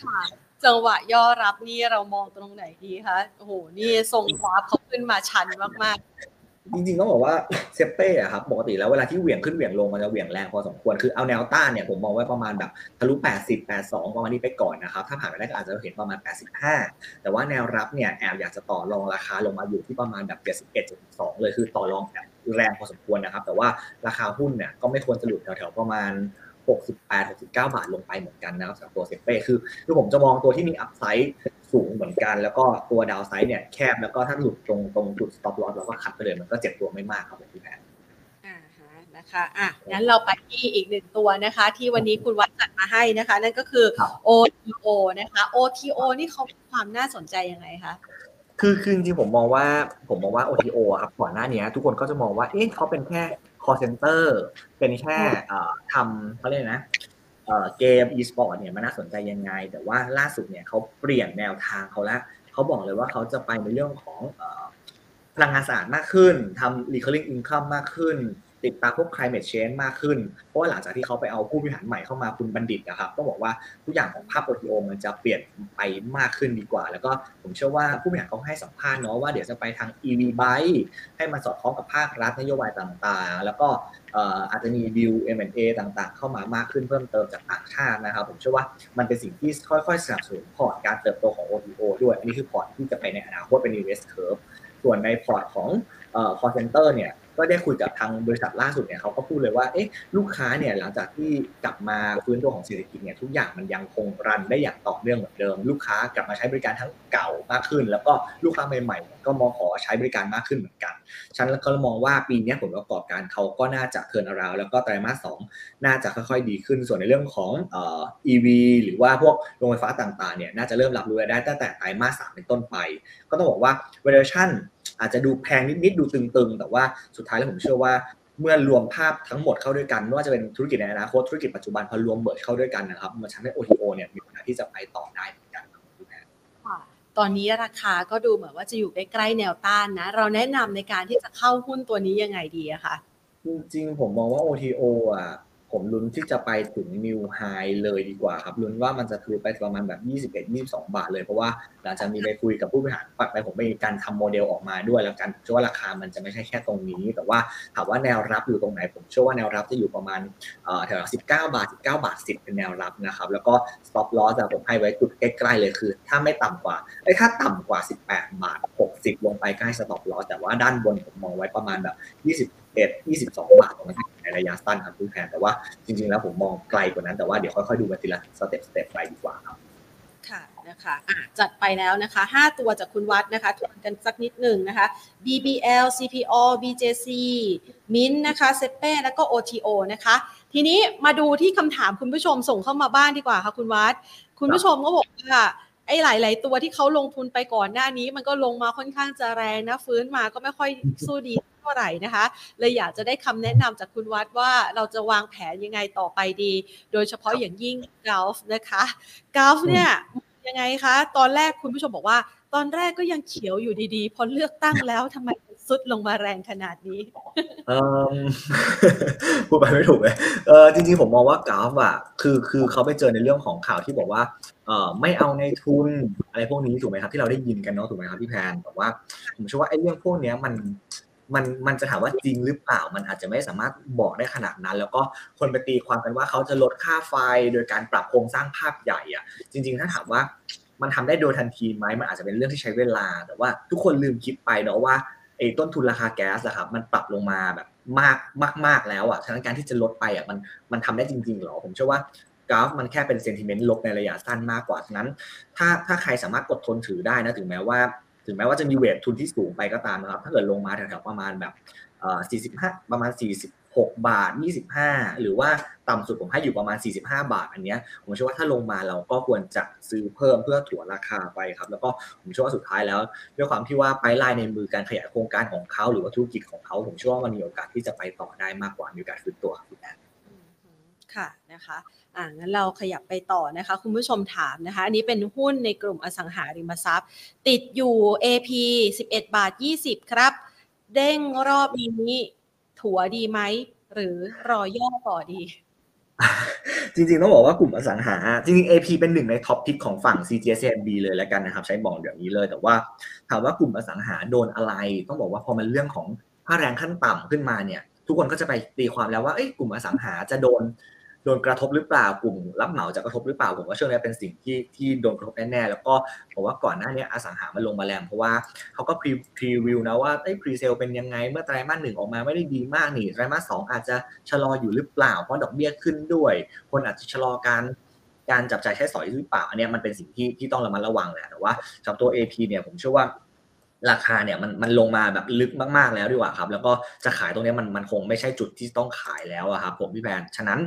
จังหวะย่อรับนี่เรามองตรงไหนดีคะโอ้โหนี่ทรงวาร์ปเขาขึ้นมาชันมากๆจริงๆต้องบอกว่าเซปเป้อะครับปกติแล้วเวลาที่เหวี่ยงขึ้นเหวี่ยงลงมันจะเหวี่ยงแรงพอสมควรคือเอาแนวต้านเนี่ยผมมองไว้ประมาณแบบทะลุแปดสิบ แปดสิบสองประมาณนี้ไปก่อนนะครับถ้าผ่านไปได้ก็อาจจะเห็นประมาณแปดสิบห้าแต่ว่าแนวรับเนี่ยแอบอยากจะต่อรองราคาลงมาอยู่ที่ประมาณแบบ เจ็ดสิบเอ็ด จุดสอง เลยคือต่อรองแบบแรงพอสมควรนะครับแต่ว่าราคาหุ้นเนี่ยก็ไม่ควรจะหลุดแถวๆประมาณหกสิบแปด หกสิบเก้าบาทลงไปเหมือนกันนะครับสำหรับตัวเซปเป้คือคือผมจะมองตัวที่มีอัพไซด์สูงเหมือนกันแล้วก็ตัวดาวไซด์เนี่ยแคบแล้วก็ถ้าหลุดตรงตรงจุด stop loss แล้วก็ขัดไปเลยมันก็เจ็บตัวไม่มากครับพี่แพนอ่าฮะนะคะอ่ะงั้นเราไปที่อีกหนึ่งตัวนะคะที่วันนี้คุณวัดจัดมาให้นะคะนั่นก็คือ โอ ที โอ นะคะ โอ ที โอ นี่เขามีความน่าสนใจยังไงคะคือคือจริงๆผมมองว่าผมมองว่า โอ ที โอ ครับก่อนหน้านี้ทุกคนก็จะมองว่าเอ๊ะเขาเป็นแค่call center เป็นแค่ทำเขาเรียกนะเกม e-sport เนี่ยมันน่าสนใจยังไงแต่ว่าล่าสุดเนี่ยเขาเปลี่ยนแนวทางเขาละเขาบอกเลยว่าเขาจะไปในเรื่องของพลังงานสะอาดมากขึ้นทำ recurring income มากขึ้นติดตามพวก climate change มากขึ้นเพราะว่าหลังจากที่เขาไปเอาผู้บริหารใหม่เข้ามาคุณบัณฑิตนะครับก็บอกว่าทุกอย่างของภาพ โอ ที โอ มันจะเปลี่ยนไปมากขึ้นดีกว่าแล้วก็ผมเชื่อว่าผู้บริหารเขาให้สัมภาษณ์เนาะว่าเดี๋ยวจะไปทาง อี วี bike ให้มันสอดคล้องกับภาครัฐนโยบายต่างๆแล้วก็อาจจะมี Deal เอ็ม แอนด์ เอ ต่างๆเข้ามามากขึ้นเพิ่มเติมจากต่างชาตินะครับผมเชื่อว่ามันเป็นสิ่งที่ค่อยๆสนับสนุนพอร์ตการเติบโตของ โอ ที โอ ด้วยอันนี้คือพอร์ตที่จะไปในอนาคตเป็น Invest Curve ส่วนในพอร์ตของเอ่อ call center เนี่ยก็ได้คุยกับทางบริษัทล่าสุดเนี่ยเขาก็พูดเลยว่าเอ๊ะลูกค้าเนี่ยหลังจากที่กลับมาฟื้นตัวของเศรษฐกิจเนี่ยทุกอย่างมันยังคงรันได้อย่างต่อเนื่องเหมือนเดิมลูกค้ากลับมาใช้บริการทั้งเก่ามากขึ้นแล้วก็ลูกค้าใหม่ๆก็มองขอใช้บริการมากขึ้นเหมือนกันฉันก็มองว่าปีนี้ผลประกอบการเขาก็น่าจะเทิร์นอราวด์แล้วก็ไตรมาสสองน่าจะค่อยๆดีขึ้นส่วนในเรื่องของเอ่อ อี วี หรือว่าพวกโรงไฟฟ้าต่างๆเนี่ยน่าจะเริ่มรับรู้ได้ตั้งแต่ไตรมาสสามเป็นต้นไปก็ต้องบอกว่า valuationอาจจะดูแพงนิดๆดูตึงๆแต่ว่าสุดท้ายแล้วผมเชื่อว่าเมื่อรวมภาพทั้งหมดเข้าด้วยกันไม่ว่าจะเป็นธุรกิจในอนาคตธุรกิจปัจจุบันพอรวมเบิร์ดเข้าด้วยกันนะครับมันทำให้ โอ ที โอ เนี่ยมีโอกาสที่จะไปต่อได้เหมือนกันค่ะตอนนี้ราคาก็ดูเหมือนว่าจะอยู่ใกล้ๆแนวต้านนะเราแนะนำในการที่จะเข้าหุ้นตัวนี้ยังไงดีอะคะจริงๆผมมองว่า โอ ที โอ อ่ะผมลุ้นที่จะไปถึงนิวไฮเลยดีกว่าครับลุ้นว่ามันจะคือไปประมาณแบบยี่สิบเอ็ด ยี่สิบสองบาทเลยเพราะว่าหลังจากมีไปคุยกับผู้บริหารปักไปผมไปการทำโมเดลออกมาด้วยแล้วกันเชื่อว่าราคามันจะไม่ใช่แค่ตรงนี้แต่ว่าถามว่าแนวรับอยู่ตรงไหนผมเชื่อว่าแนวรับจะอยู่ประมาณแถวสิบเก้าบาท สิบเก้าบาทสิบเป็นแนวรับนะครับแล้วก็ stop loss อ่ะผมให้ไว้จุดใกล้ๆเลยคือถ้าไม่ต่ำกว่าไอ้ถ้าต่ำกว่าสิบแปดบาทหกสิบลงไปใกล้ stop loss แต่ว่าด้านบนผมมองไว้ประมาณแบบยี่สิบเอ็ด ยี่สิบสองบาทตรงนั้นในระยะสั้นครับคุณแพนแต่ว่าจริงๆแล้วผมมองไกลกว่านั้นแต่ว่าเดี๋ยวค่อยๆดูกันทีละสเต็ปสเต็ปไปดีกว่าครับค่ะนะคะอ่ะจัดไปแล้วนะคะห้าตัวจากคุณวัดนะคะทวนกันสักนิดหนึ่งนะคะ บี บี แอล ซี พี อาร์ บี เจ ซี มิน นะคะ เซปเป้ แล้วก็ โอ ที โอ นะคะทีนี้มาดูที่คำถามคุณผู้ชมส่งเข้ามาบ้านดีกว่าค่ะคุณวัดคุณผู้ชมก็บอกว่าไอ้หลายๆตัวที่เขาลงทุนไปก่อนหน้านี้มันก็ลงมาค่อนข้างจะแรงนะฟื้นมาก็ไม่ค่อยสู้ดีเท่าไหร่นะคะเลยอยากจะได้คำแนะนำจากคุณวัดว่าเราจะวางแผนยังไงต่อไปดีโดยเฉพาะอย่างยิ่งกอล์ฟนะคะกอล์ฟเนี่ยยังไงคะตอนแรกคุณผู้ชมบอกว่าตอนแรกก็ยังเขียวอยู่ดีๆพอเลือกตั้งแล้วทำไมสุดลงมาแรงขนาดนี้เออพูดไปไม่ถูกเลยเออจริงๆผมมองว่ากราฟอ่ะคือคือเขาไปเจอในเรื่องของข่าวที่บอกว่าเออไม่เอาในทุนอะไรพวกนี้ถูกไหมครับที่เราได้ยินกันเนาะถูกไหมครับพี่แพนแต่ว่าผมเชื่อว่าไอ้เรื่องพวกนี้มันมันมันจะถามว่าจริงหรือเปล่ามันอาจจะไม่สามารถบอกได้ขนาดนั้นแล้วก็คนไปตีความกันว่าเขาจะลดค่าไฟโดยการปรับโครงสร้างภาพใหญ่อ่ะจริงๆถ้าถามว่ามันทำได้โดยทันทีไหมมันอาจจะเป็นเรื่องที่ใช้เวลาแต่ว่าทุกคนลืมคิดไปเนาะว่าไอ้ต้นทุนราคาแก๊สอะครับมันปรับลงมาแบบมากมากๆแล้วอะฉะนั้นการที่จะลดไปอะมันมันทำได้จริงๆหรอผมเชื่อว่า กราฟมันแค่เป็นเซนติเมนต์ลบในระยะสั้นมากกว่าฉะนั้นถ้าถ้าใครสามารถกดทนถือได้นะถึงแม้ว่าถึงแม้ว่าจะมีเวททุนที่สูงไปก็ตามนะครับถ้าเกิดลงมาแถวๆประมาณแบบเอ่อสี่สิบห้าประมาณสี่สิบหกบาทยี่สิบห้าหรือว่าต่ำสุดผมให้อยู่ประมาณสี่สิบห้าบาทอันเนี้ยผมเชื่อว่าถ้าลงมาเราก็ควรจะซื้อเพิ่มเพื่อถ่วงราคาไปครับแล้วก็ผมเชื่อว่าสุดท้ายแล้วด้วยความที่ว่าไพล์ไลน์ในมือการขยายโครงการของเขาหรือว่าธุรกิจของเขาผมเชื่อว่ามันมีโอกาสที่จะไปต่อได้มากกว่ามีโอกาสฟื้นตัวครับพี่แอนค่ะนะคะอ่ะงั้นเราขยับไปต่อนะคะคุณผู้ชมถามนะคะอันนี้เป็นหุ้นในกลุ่มอสังหาริมทรัพย์ติดอยู่ เอ พี สิบเอ็ดบาทยี่สิบครับเด้งรอบนี้ถั่วดีไหมหรือรอย่อต่อดีจริงๆต้องบอกว่ากลุ่มอสังหาจริงๆ เอ พี เป็นหนึ่งในท็อปพิกของฝั่ง ซี จี เอส ซี ไอ เอ็ม บี เลยแล้วกันนะครับใช้บอกอย่างนี้เลยแต่ว่าถามว่ากลุ่มอสังหาโดนอะไรต้องบอกว่าพอมันเรื่องของค่าแรงขั้นต่ำขึ้นมาเนี่ยทุกคนก็จะไปตีความแล้วว่าเอ้ยกลุ่มอสังหาจะโดนโดนกระทบหรือเปล่ากลุ่มรับเหมาจะกระทบหรือเปล่าผมว่าเชื่อว่าเป็นสิ่งที่ที่โดนกระทบแน่ๆแล้วก็ผมว่าก่อนหน้านี้อสังหามันลงมาแรงเพราะว่าเขาก็พรีวิวนะว่าไอ้พรีเซลเป็นยังไงเมื่อไตรมาสหนึ่งออกมาไม่ได้ดีมากนี่ไตรมาสสองอาจจะชะลออยู่หรือเปล่าเพราะดอกเบี้ยขึ้นด้วยคนอาจจะชะลอการการจับจ่ายใช้สอยหรือเปล่าอันนี้มันเป็นสิ่งที่ที่ต้องระมัดระวังแหละแต่ว่าสำหรับตัว เอ พี เนี่ยผมเชื่อว่าราคาเนี่ยมันมันลงมาแบบลึกมากๆแล้วดีกว่าครับแล้วก็จะขายตรงนี้มันมันคงไม่ใช่จุดที่ต้องขายแล้วอะครับผมพี่แพนฉะนั้น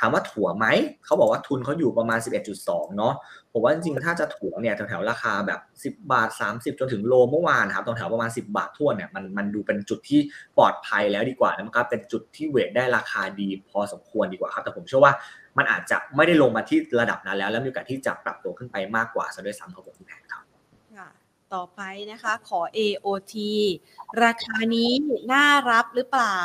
ถามว่าถั่วไหมเขาบอกว่าทุนเขาอยู่ประมาณ สิบเอ็ดจุดสอง เนาะผมว่าจริงๆถ้าจะถั่วเนี่ยแถวๆราคาแบบสิบบาทสามสิบจนถึงโลเมื่อวานครับตรงแถวประมาณสิบบาททั่วเนี่ยมันมันดูเป็นจุดที่ปลอดภัยแล้วดีกว่านะครับเป็นจุดที่เวทได้ราคาดีพอสมควรดีกว่าครับแต่ผมเชื่อว่ามันอาจจะไม่ได้ลงมาที่ระดับนั้นแล้วและมีโอกาสที่จะปรับตัวขึ้นไปมากกว่าซะด้วยซ้ำครับผมพี่แพนครับต่อไปนะคะขอ เอ โอ ที ราคานี้น่ารับหรือเปล่า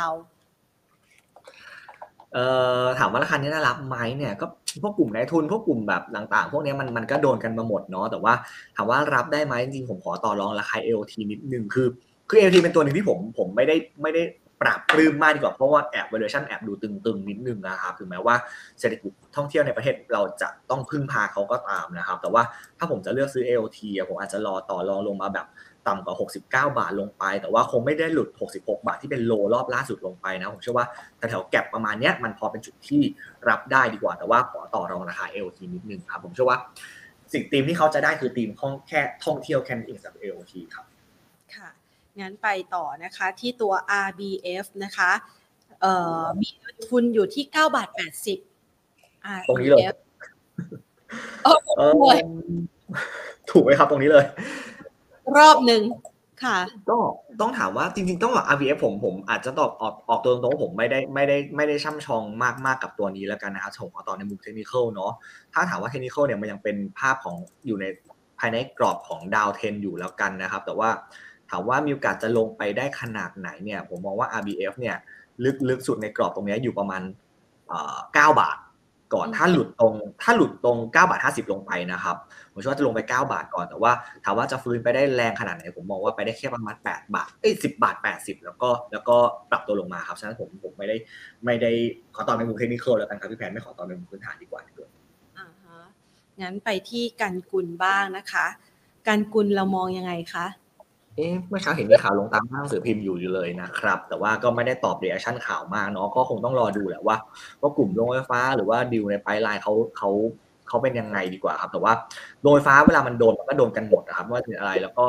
เอ่อถามว่าราคานี้น่ารับไหมเนี่ยก็พวกกลุ่มนายทุนพวกกลุ่มแบบต่างๆพวกนี้มันมันก็โดนกันมาหมดเนาะแต่ว่าถามว่ารับได้ไหมจริงๆผมขอต่อรองราคา เอ โอ ที นิดนึงคือคือ เอ โอ ที เป็นตัวนึงที่ผมผมไม่ได้ไม่ได้ปรับปลื้มมากดีกว่าเพราะว่าแอบ valuation แอบดูตึงๆนิดนึงนะครับถึงแม้ว่าเศรษฐกิจท่องเที่ยวในประเทศเราจะต้องพึ่งพาเขาก็ตามนะครับแต่ว่าถ้าผมจะเลือกซื้อ เอ โอ ที ผมอาจจะรอต่อรองลงมาแบบต่ำกว่าหกสิบเก้าบาทลงไปแต่ว่าคงไม่ได้หลุดหกสิบหกบาทที่เป็นโลรอบล่าสุดลงไปนะผมเชื่อว่าแถวๆแก็บประมาณเนี้ยมันพอเป็นจุดที่รับได้ดีกว่าแต่ว่าขอต่อรองราคา เอ โอ ที นิดนึงครับผมเชื่อว่าสิ่งธีมที่เขาจะได้คือธีมของแค่ท่องเที่ยวแค่นั้นเองสำหรับ เอ โอ ที ครับค่ะงั้นไปต่อนะคะที่ตัว อาร์ บี เอฟ นะคะเอ่อมีทุนอยู่ที่ เก้าบาทแปดสิบ ตรงนี้เลยเออถูกไหมครับตรงนี้เลยรอบหนึ่งค่ะก็ต้องถามว่าจริงๆต้องบอก อาร์ บี เอฟ ผมผมอาจจะตอบออกออกตัวตรงๆผมไม่ได้ไม่ได้ไม่ได้ช่ำชองมากมากกับตัวนี้แล้วกันนะครับผมเอาต่อในมุมเทคนิคอลเนาะถ้าถามว่าเทคนิคอลเนี่ยมันยังเป็นภาพของอยู่ในภายในกรอบของดาวเทนอยู่แล้วกันนะครับแต่ว่าถามว่ามีโอกาสจะลงไปได้ขนาดไหนเนี่ยผมมองว่า อาร์ บี เอฟ เนี่ยลึกๆสุดในกรอบตรงนี้อยู่ประมาณเอ่อเก้าบาทก่อนถ้าหลุดตรงถ้าหลุดตรงเก้าบาทห้าสิบลงไปนะครับผมเชื่อว่าจะลงไปเก้าบาทก่อนแต่ว่าถามว่าจะฟื้นไปได้แรงขนาดไหนผมมองว่าไปได้แค่ประมาณแปดบาทเอ้ยสิบบาทแปดสิบแล้วก็แล้วก็ปรับตัวลงมาครับฉะนั้นผมผมไม่ได้ไม่ได้ขอตอบในมุมเทคนิคแล้วกันครับพี่แพนไม่ขอตอบในมุมพื้นฐานดีกว่าดีกว่าอ่าฮะงั้นไปที่กันกุลบ้างนะคะกันกุลเรามองยังไงคะเอ๊ะเมื่อเช้าเห็นมีข่าวลงตามหน้าหนังสือพิมพ์อยู่อยู่เลยนะครับแต่ว่าก็ไม่ได้ตอบรีแอคชั่นข่าวมากเนาะก็คงต้องรอดูแหละว่าว่ากลุ่มโรงไฟฟ้าหรือว่าดีลในไพล์ไลน์เขาเขาเขาเป็นยังไงดีกว่าครับแต่ว่าโรงไฟฟ้าเวลามันโดนมันก็โดนกันหมดนะครับว่าเป็นอะไรแล้วก็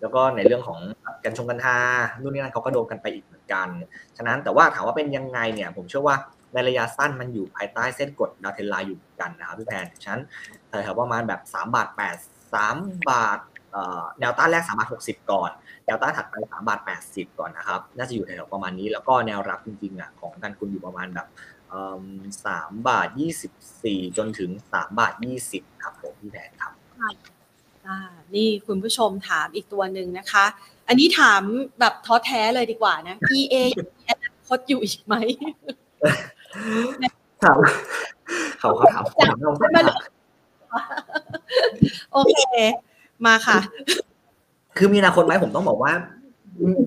แล้วก็ในเรื่องของกันชงกันทานู่นนี่นั่นเขาก็โดนกันไปอีกเหมือนกันฉะนั้นแต่ว่าถามว่าเป็นยังไงเนี่ยผมเชื่อว่าในระยะสั้นมันอยู่ภายใต้เส้นกดดาวเทนไลน์อยู่กันนะครับพี่แพนฉะนั้นแถวประมาณแบบสามบาทแปดสิบสามบาทแนวต้านแรกสามบาทหกสิบก่อนแนวต้านถัดไปสามบาทแปดสิบก่อนนะครับน่าจะอยู่ในแถวประมาณนี้แล้วก็แนวรับจริงๆอ่ะของกันคุณอยู่ประมาณแบบเอ่อสามบาทยี่สิบสี่จนถึงสามบาทยี่สิบครับผมพี่แดนครับอ่านี่คุณผู้ชมถามอีกตัวนึงนะคะอันนี้ถามแบบท้อแท้เลยดีกว่านะ อี เอ อนาคตอยู่อีกมั้ยถามเขาเขาถามโอเคมาค่ะคือมีอนาคตไหมผมต้องบอกว่า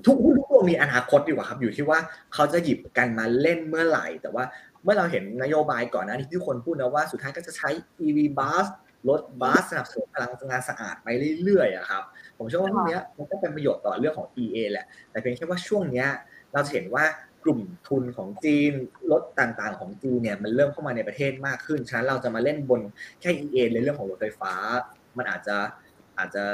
ทุกตัวมีอนาคตดีกว่าครับอยู่ที่ว่าเขาจะหยิบกันมาเล่นเมื่อไหร่แต่ว่าเมื่อเราเห็นนโยบายก่อนหน้านี้ที่คนพูดนะว่าสุดท้ายก็จะใช้ อี วี Bus รถบัสสนับสนุนพลังงานสะอาดไปเรื่อยๆครับผมเชื่อว่าเรื่องนี้มันก็เป็นประโยชน์ต่อเรื่องของ อี เอ แหละแต่เพียงแค่ว่าช่วงนี้เราจะเห็นว่า กลุ่มทุนของจีนรถต่างๆของจีนเนี่ยมันเริ่มเข้ามาในประเทศมากขึ้นฉะนั้นเราจะมาเล่นบนแค่ อี เอ ในเรื่องของรถไฟฟ้ามันอาจจะอาจจะ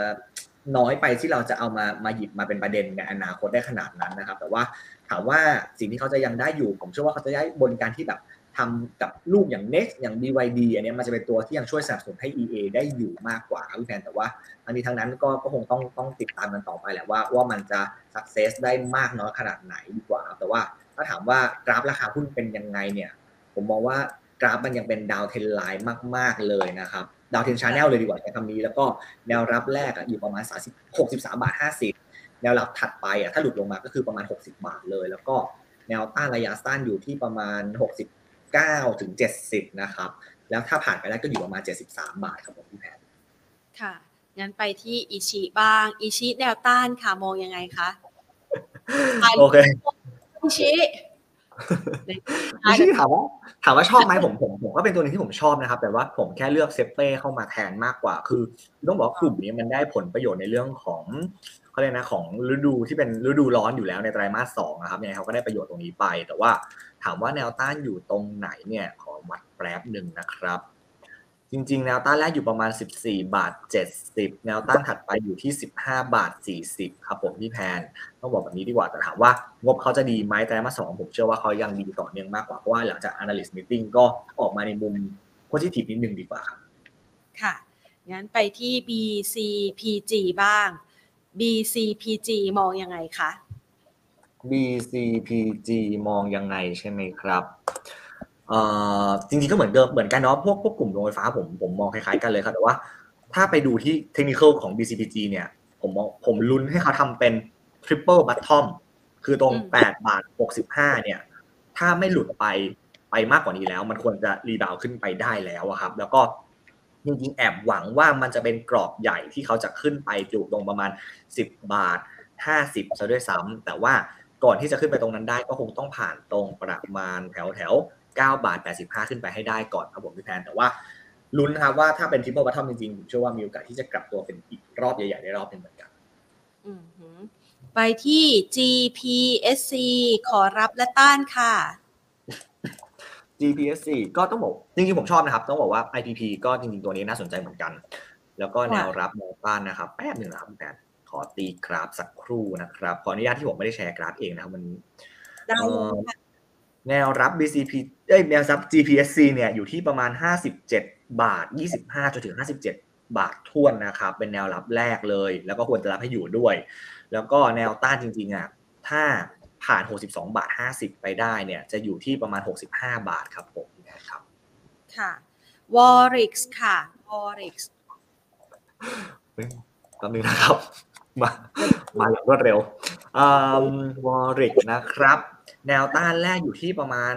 น้อยไปที่เราจะเอามามาหยิบมาเป็นประเด็นในอนาคตได้ขนาดนั้นนะครับแต่ว่าถามว่าสิ่งที่เขาจะยังได้อยู่ผมเชื่อว่าเขาจะได้บนการที่แบบทำกับลูกอย่าง Next อย่าง บี วาย ดี อันนี้มันจะเป็นตัวที่ยังช่วยสนับสนุนให้ อี เอ ได้อยู่มากกว่าพี่แฟนแต่ว่าอันนี้ทั้งนั้นก็ก็คงต้องต้องติดตามกันต่อไปแหละว่าว่ามันจะ success ได้มากน้อยขนาดไหนดีกว่าแต่ว่าถ้าถามว่ากราฟราคาหุ้นเป็นยังไงเนี่ยผมมองว่ากราฟมันยังเป็นดาวเทรนไลน์มากๆเลยนะครับดาวเทรนชาแนลเลยดีกว่าใช้คำนี้แล้วก็แนวรับแรกอ่ะอยู่ประมาณสามสิบ หกสิบสามบาทห้าสิบแนวรับถัดไปอ่ะถ้าหลุดลงมาก็คือประมาณหกสิบบาทเลยแล้วก็แนวต้านระยะสั้นอยู่ที่ประมาณหกสิบเก้าถึงเจ็ดสิบนะครับแล้วถ้าผ่านไปแล้วก็อยู่ประมาณเจ็ดสิบสามบาทครับผมพี่แพทค่ะงั้นไปที่อิชิบ้างอิชิแนวต้านค่ะมองยังไงคะโอเคอิชิอิชิถามว่าถามว่าชอบไหมผมผมผมก็เป็นตัวนึงที่ผมชอบนะครับแต่ว่าผมแค่เลือกเซปเป้เข้ามาแทนมากกว่าคือต้องบอกว่ากลุ่มนี้มันได้ผลประโยชน์ในเรื่องของเขาเรียกนะของฤดูที่เป็นฤดูร้อนอยู่แล้วในไตรมาสสองนะครับเนี่ยเขาก็ได้ประโยชน์ตรงนี้ไปแต่ว่าถามว่าแนวต้านอยู่ตรงไหนเนี่ยขอวัดแป๊บนึงนะครับจริงๆแนวต้านแรกอยู่ประมาณสิบสี่บาทเจ็ดสิบแนวต้านถัดไปอยู่ที่สิบห้าบาทสี่สิบครับผมพี่แพนต้องบอกแบบนี้ดีกว่าแต่ถามว่างบเขาจะดีไหมไตรมาสสองผมเชื่อว่าเขายังดีต่อเนื่องมากกว่าเพราะว่าหลังจาก analyst meeting ก็ออกมาในมุม positive นิดนึงดีกว่าครับค่ะงั้นไปที่ บี ซี พี จี บ้าง บี ซี พี จี มองยังไงคะ บี ซี พี จี มองยังไงใช่ไหมครับเอ่อจริงๆก็เหมือนเดิมเหมือนกันเนาะพวกพวกกลุ่มโรงไฟฟ้าผมผมมองคล้ายๆกันเลยครับแต่ว่าถ้าไปดูที่เทคนิคอลของ บี ซี พี จี เนี่ยผมผมลุ้นให้เขาทำเป็น Triple Bottom คือตรง แปดบาทหกสิบห้าเนี่ยถ้าไม่หลุดไปไปมากกว่านี้แล้วมันควรจะรีบาวขึ้นไปได้แล้วอะครับแล้วก็จริงๆแอบหวังว่ามันจะเป็นกรอบใหญ่ที่เขาจะขึ้นไปอยู่ตรงประมาณสิบบาทห้าสิบซะด้วยซ้ำแต่ว่าก่อนที่จะขึ้นไปตรงนั้นได้ก็คงต้องผ่านตรงประมาณแถวๆเก้าบาทแปดสิบห้าขึ้นไปให้ได้ก่อนครับผมพี่แพนแต่ว่าลุ้นนะครับว่าถ้าเป็น Triple Bottom จริงๆผมเชื่อว่ามีโอกาสที่จะกลับตัวเป็นอีกรอบใหญ่ๆในรอบนึงเหมือนกันอือหือไปที่ จี พี เอส ซี ขอรับและต้านค่ะ จี พี เอส ซี ก็ต้องบอกจริงๆผมชอบนะครับต้องบอกว่า ไอ พี พี ก็จริงๆตัวนี้น่าสนใจเหมือนกันแล้วก็แนวรับแนวต้านนะครับแป๊บนึงนะครับพี่แพนขอตีกราฟสักครู่นะครับขออนุญาตที่ผมไม่ได้แชร์กราฟเองนะครับมันได้แนวรับ บี ซี พี เอ้ยแนวรับ จี พี เอส ซี เนี่ยอยู่ที่ประมาณห้าสิบเจ็ดบาทยี่สิบห้าจนถึงห้าสิบเจ็ดบาทท่วนนะครับเป็นแนวรับแรกเลยแล้วก็ควรจะรับให้อยู่ด้วยแล้วก็แนวต้านจริงๆอ่ะถ้าผ่านหกสิบสองบาทห้าสิบไปได้เนี่ยจะอยู่ที่ประมาณหกสิบห้าบาทครับผมนะครับค่ะวอริกส์ค่ะวอริกส์ตอนนี้นะครับมามาอย่างรวดเร็วอ่าวอริกส์นะครับแนวต้านแรกอยู่ที่ประมาณ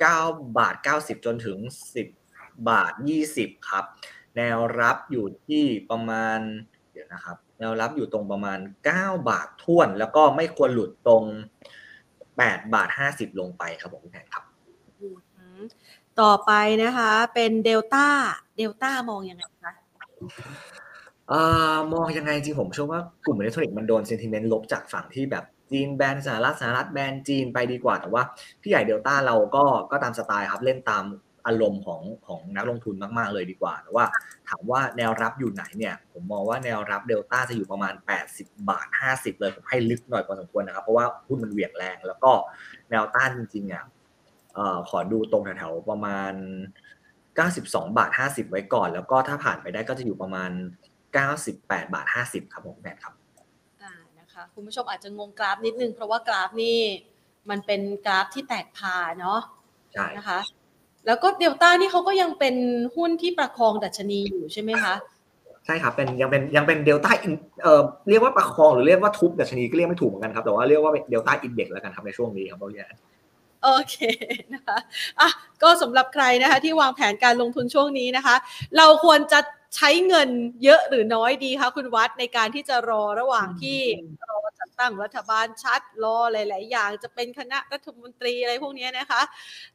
เก้าบาทเก้าสิบจนถึงสิบบาทยี่สิบครับแนวรับอยู่ที่ประมาณเดี๋ยวนะครับแนวรับอยู่ตรงประมาณเก้าบาทท่วนแล้วก็ไม่ควรหลุดตรงแปดบาทห้าสิบลงไปครับผมแทนครับต่อไปนะคะเป็นเดลต้าเดลต้ามองยังไงคะเอ่อมองยังไงจริงผมเชื่อว่ากลุ่มอิเล็กทรอนิกส์มันโดนเซนติเมนต์ลบจากฝั่งที่แบบจีนแบนสหรัฐสหรัฐแบนจีนไปดีกว่าแต่ว่าพี่ใหญ่เดลต้าเราก็ก็ตามสไตล์ครับเล่นตามอารมณ์ของของนักลงทุนมากๆเลยดีกว่าแต่ว่าถามว่าแนวรับอยู่ไหนเนี่ยผมมองว่าแนวรับเดลต้าจะอยู่ประมาณแปดสิบบาทห้าสิบเลยผมให้ลึกหน่อยพอสมควรนะครับเพราะว่าหุ้นมันเหวี่ยงแรงแล้วก็แนวต้านจริงๆอ่ะเอ่อขอดูตรงแถวๆประมาณเก้าสิบสองบาทห้าสิบไว้ก่อนแล้วก็ถ้าผ่านไปได้ก็จะอยู่ประมาณเก้าสิบแปดบาทห้าสิบครับผมแม่ครับคุณผู้ชมอาจจะงงกราฟนิดนึงเพราะว่ากราฟนี่มันเป็นกราฟที่แตกพาเนาะนะคะแล้วก็เดลต้านี่เขาก็ยังเป็นหุ้นที่ประคองดัชนีอยู่ใช่ไหมคะใช่ครับเป็นยังเป็นยังเป็นเดลต้าเอ่อเรียกว่าประคองหรือเรียกว่าทุบดัชนีก็เรียกไม่ถูกเหมือนกันครับแต่ว่าเรียกว่าเดลต้าอินเด็กซ์แล้วกันครับในช่วงนี้ครับเราเรียกโอเคนะคะอ่ะก็สำหรับใครนะคะที่วางแผนการลงทุนช่วงนี้นะคะเราควรจะใช้เงินเยอะหรือน้อยดีคะคุณวัดในการที่จะรอระหว่างที่รอจัดตั้งรัฐบาลชัดรอหลายๆอย่างจะเป็นคณะรัฐมนตรีอะไรพวกนี้นะคะ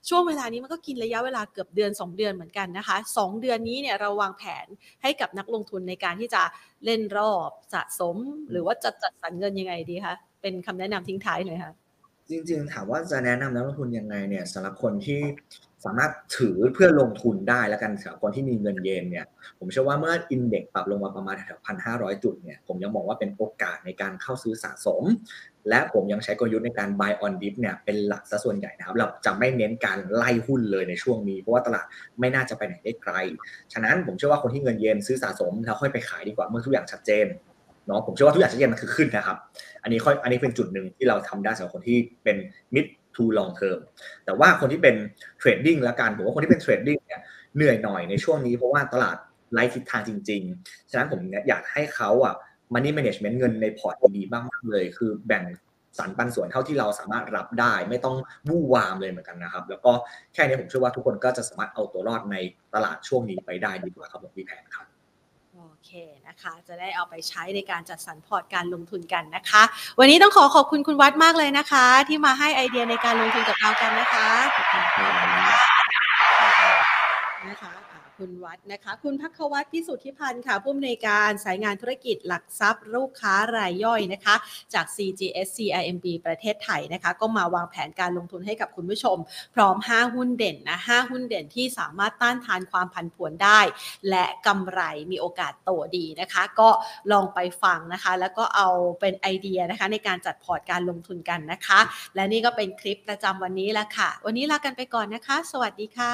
ช่วงเวลานี้มันก็กินระยะเวลาเกือบเดือนสองเดือนเหมือนกันนะคะสองเดือนนี้เนี่ยเราวางแผนให้กับนักลงทุนในการที่จะเล่นรอบสะสมหรือว่าจะจัดสรรเงินยังไงดีคะเป็นคำแนะนำทิ้งท้ายหน่อยค่ะ จริงๆถามว่าจะแนะนำนักลงทุนยังไงเนี่ยสำหรับคนที่สามารถถือเพื่อลงทุนได้แล้วกันสำหรับคนที่มีเงินเยนเนี่ยผมเชื่อว่าเมื่ออินเด็กซ์ปรับลงมาประมาณแถว หนึ่งพันห้าร้อย จุดเนี่ยผมยังมองว่าเป็นโอกาสในการเข้าซื้อสะสมและผมยังใช้กลยุทธ์ในการ buy on dip เนี่ยเป็นหลักซะส่วนใหญ่นะครับเราจะไม่เน้นการไล่หุ้นเลยในช่วงนี้เพราะว่าตลาดไม่น่าจะไปไหนได้ไกลฉะนั้นผมเชื่อว่าคนที่เงินเยนซื้อสะสมแล้วค่อยไปขายดีกว่าเมื่อทุกอย่างชัดเจนเนาะผมเชื่อว่าทุกอย่างชัดเจนมันคือขึ้นนะครับอันนี้ค่อยอันนี้เป็นจุดนึงที่เราทำได้สำหรับคนที่เป็น mid to long term แต่ว่าคนที่เป็นเทรดดิ้งละกันผมว่าคนที่เป็นเทรดดิ้งเนี่ยเหนื่อยหน่อยในช่วงนี้เพราะว่าตลาดไร้ทิศทางจริงๆฉะนั้นผมอยากให้เขาอ่ะ money management เงินในพอร์ตดีมากๆเลยคือแบ่งสรรปันส่วนเท่าที่เราสามารถรับได้ไม่ต้องวู่วามเลยเหมือนกันนะครับแล้วก็แค่นี้ผมเชื่อว่าทุกคนก็จะสามารถเอาตัวรอดในตลาดช่วงนี้ไปได้ดีกว่าครับผมพี่แพนครับโอเคนะคะจะได้เอาไปใช้ในการจัดสรรพอร์ตการลงทุนกันนะคะวันนี้ต้องขอขอบคุณคุณวัดมากเลยนะคะที่มาให้ไอเดียในการลงทุนกับเรากันนะคะขอบคุณค่ะนะคะคุณวัดนะคะคุณภัควัฒน์ พิสุทธิพันธ์ค่ะผู้อำนวยการสายงานธุรกิจหลักทรัพย์ลูกค้ารายย่อยนะคะจาก ซี จี เอส ซี ไอ เอ็ม บี ประเทศไทยนะคะก็มาวางแผนการลงทุนให้กับคุณผู้ชมพร้อมห้าหุ้นเด่นนะห้าหุ้นเด่นที่สามารถต้านทานความผันผวนได้และกำไรมีโอกาสโตดีนะคะก็ลองไปฟังนะคะแล้วก็เอาเป็นไอเดียนะคะในการจัดพอร์ตการลงทุนกันนะคะและนี่ก็เป็นคลิปประจำวันนี้ละค่ะวันนี้ลากันไปก่อนนะคะสวัสดีค่ะ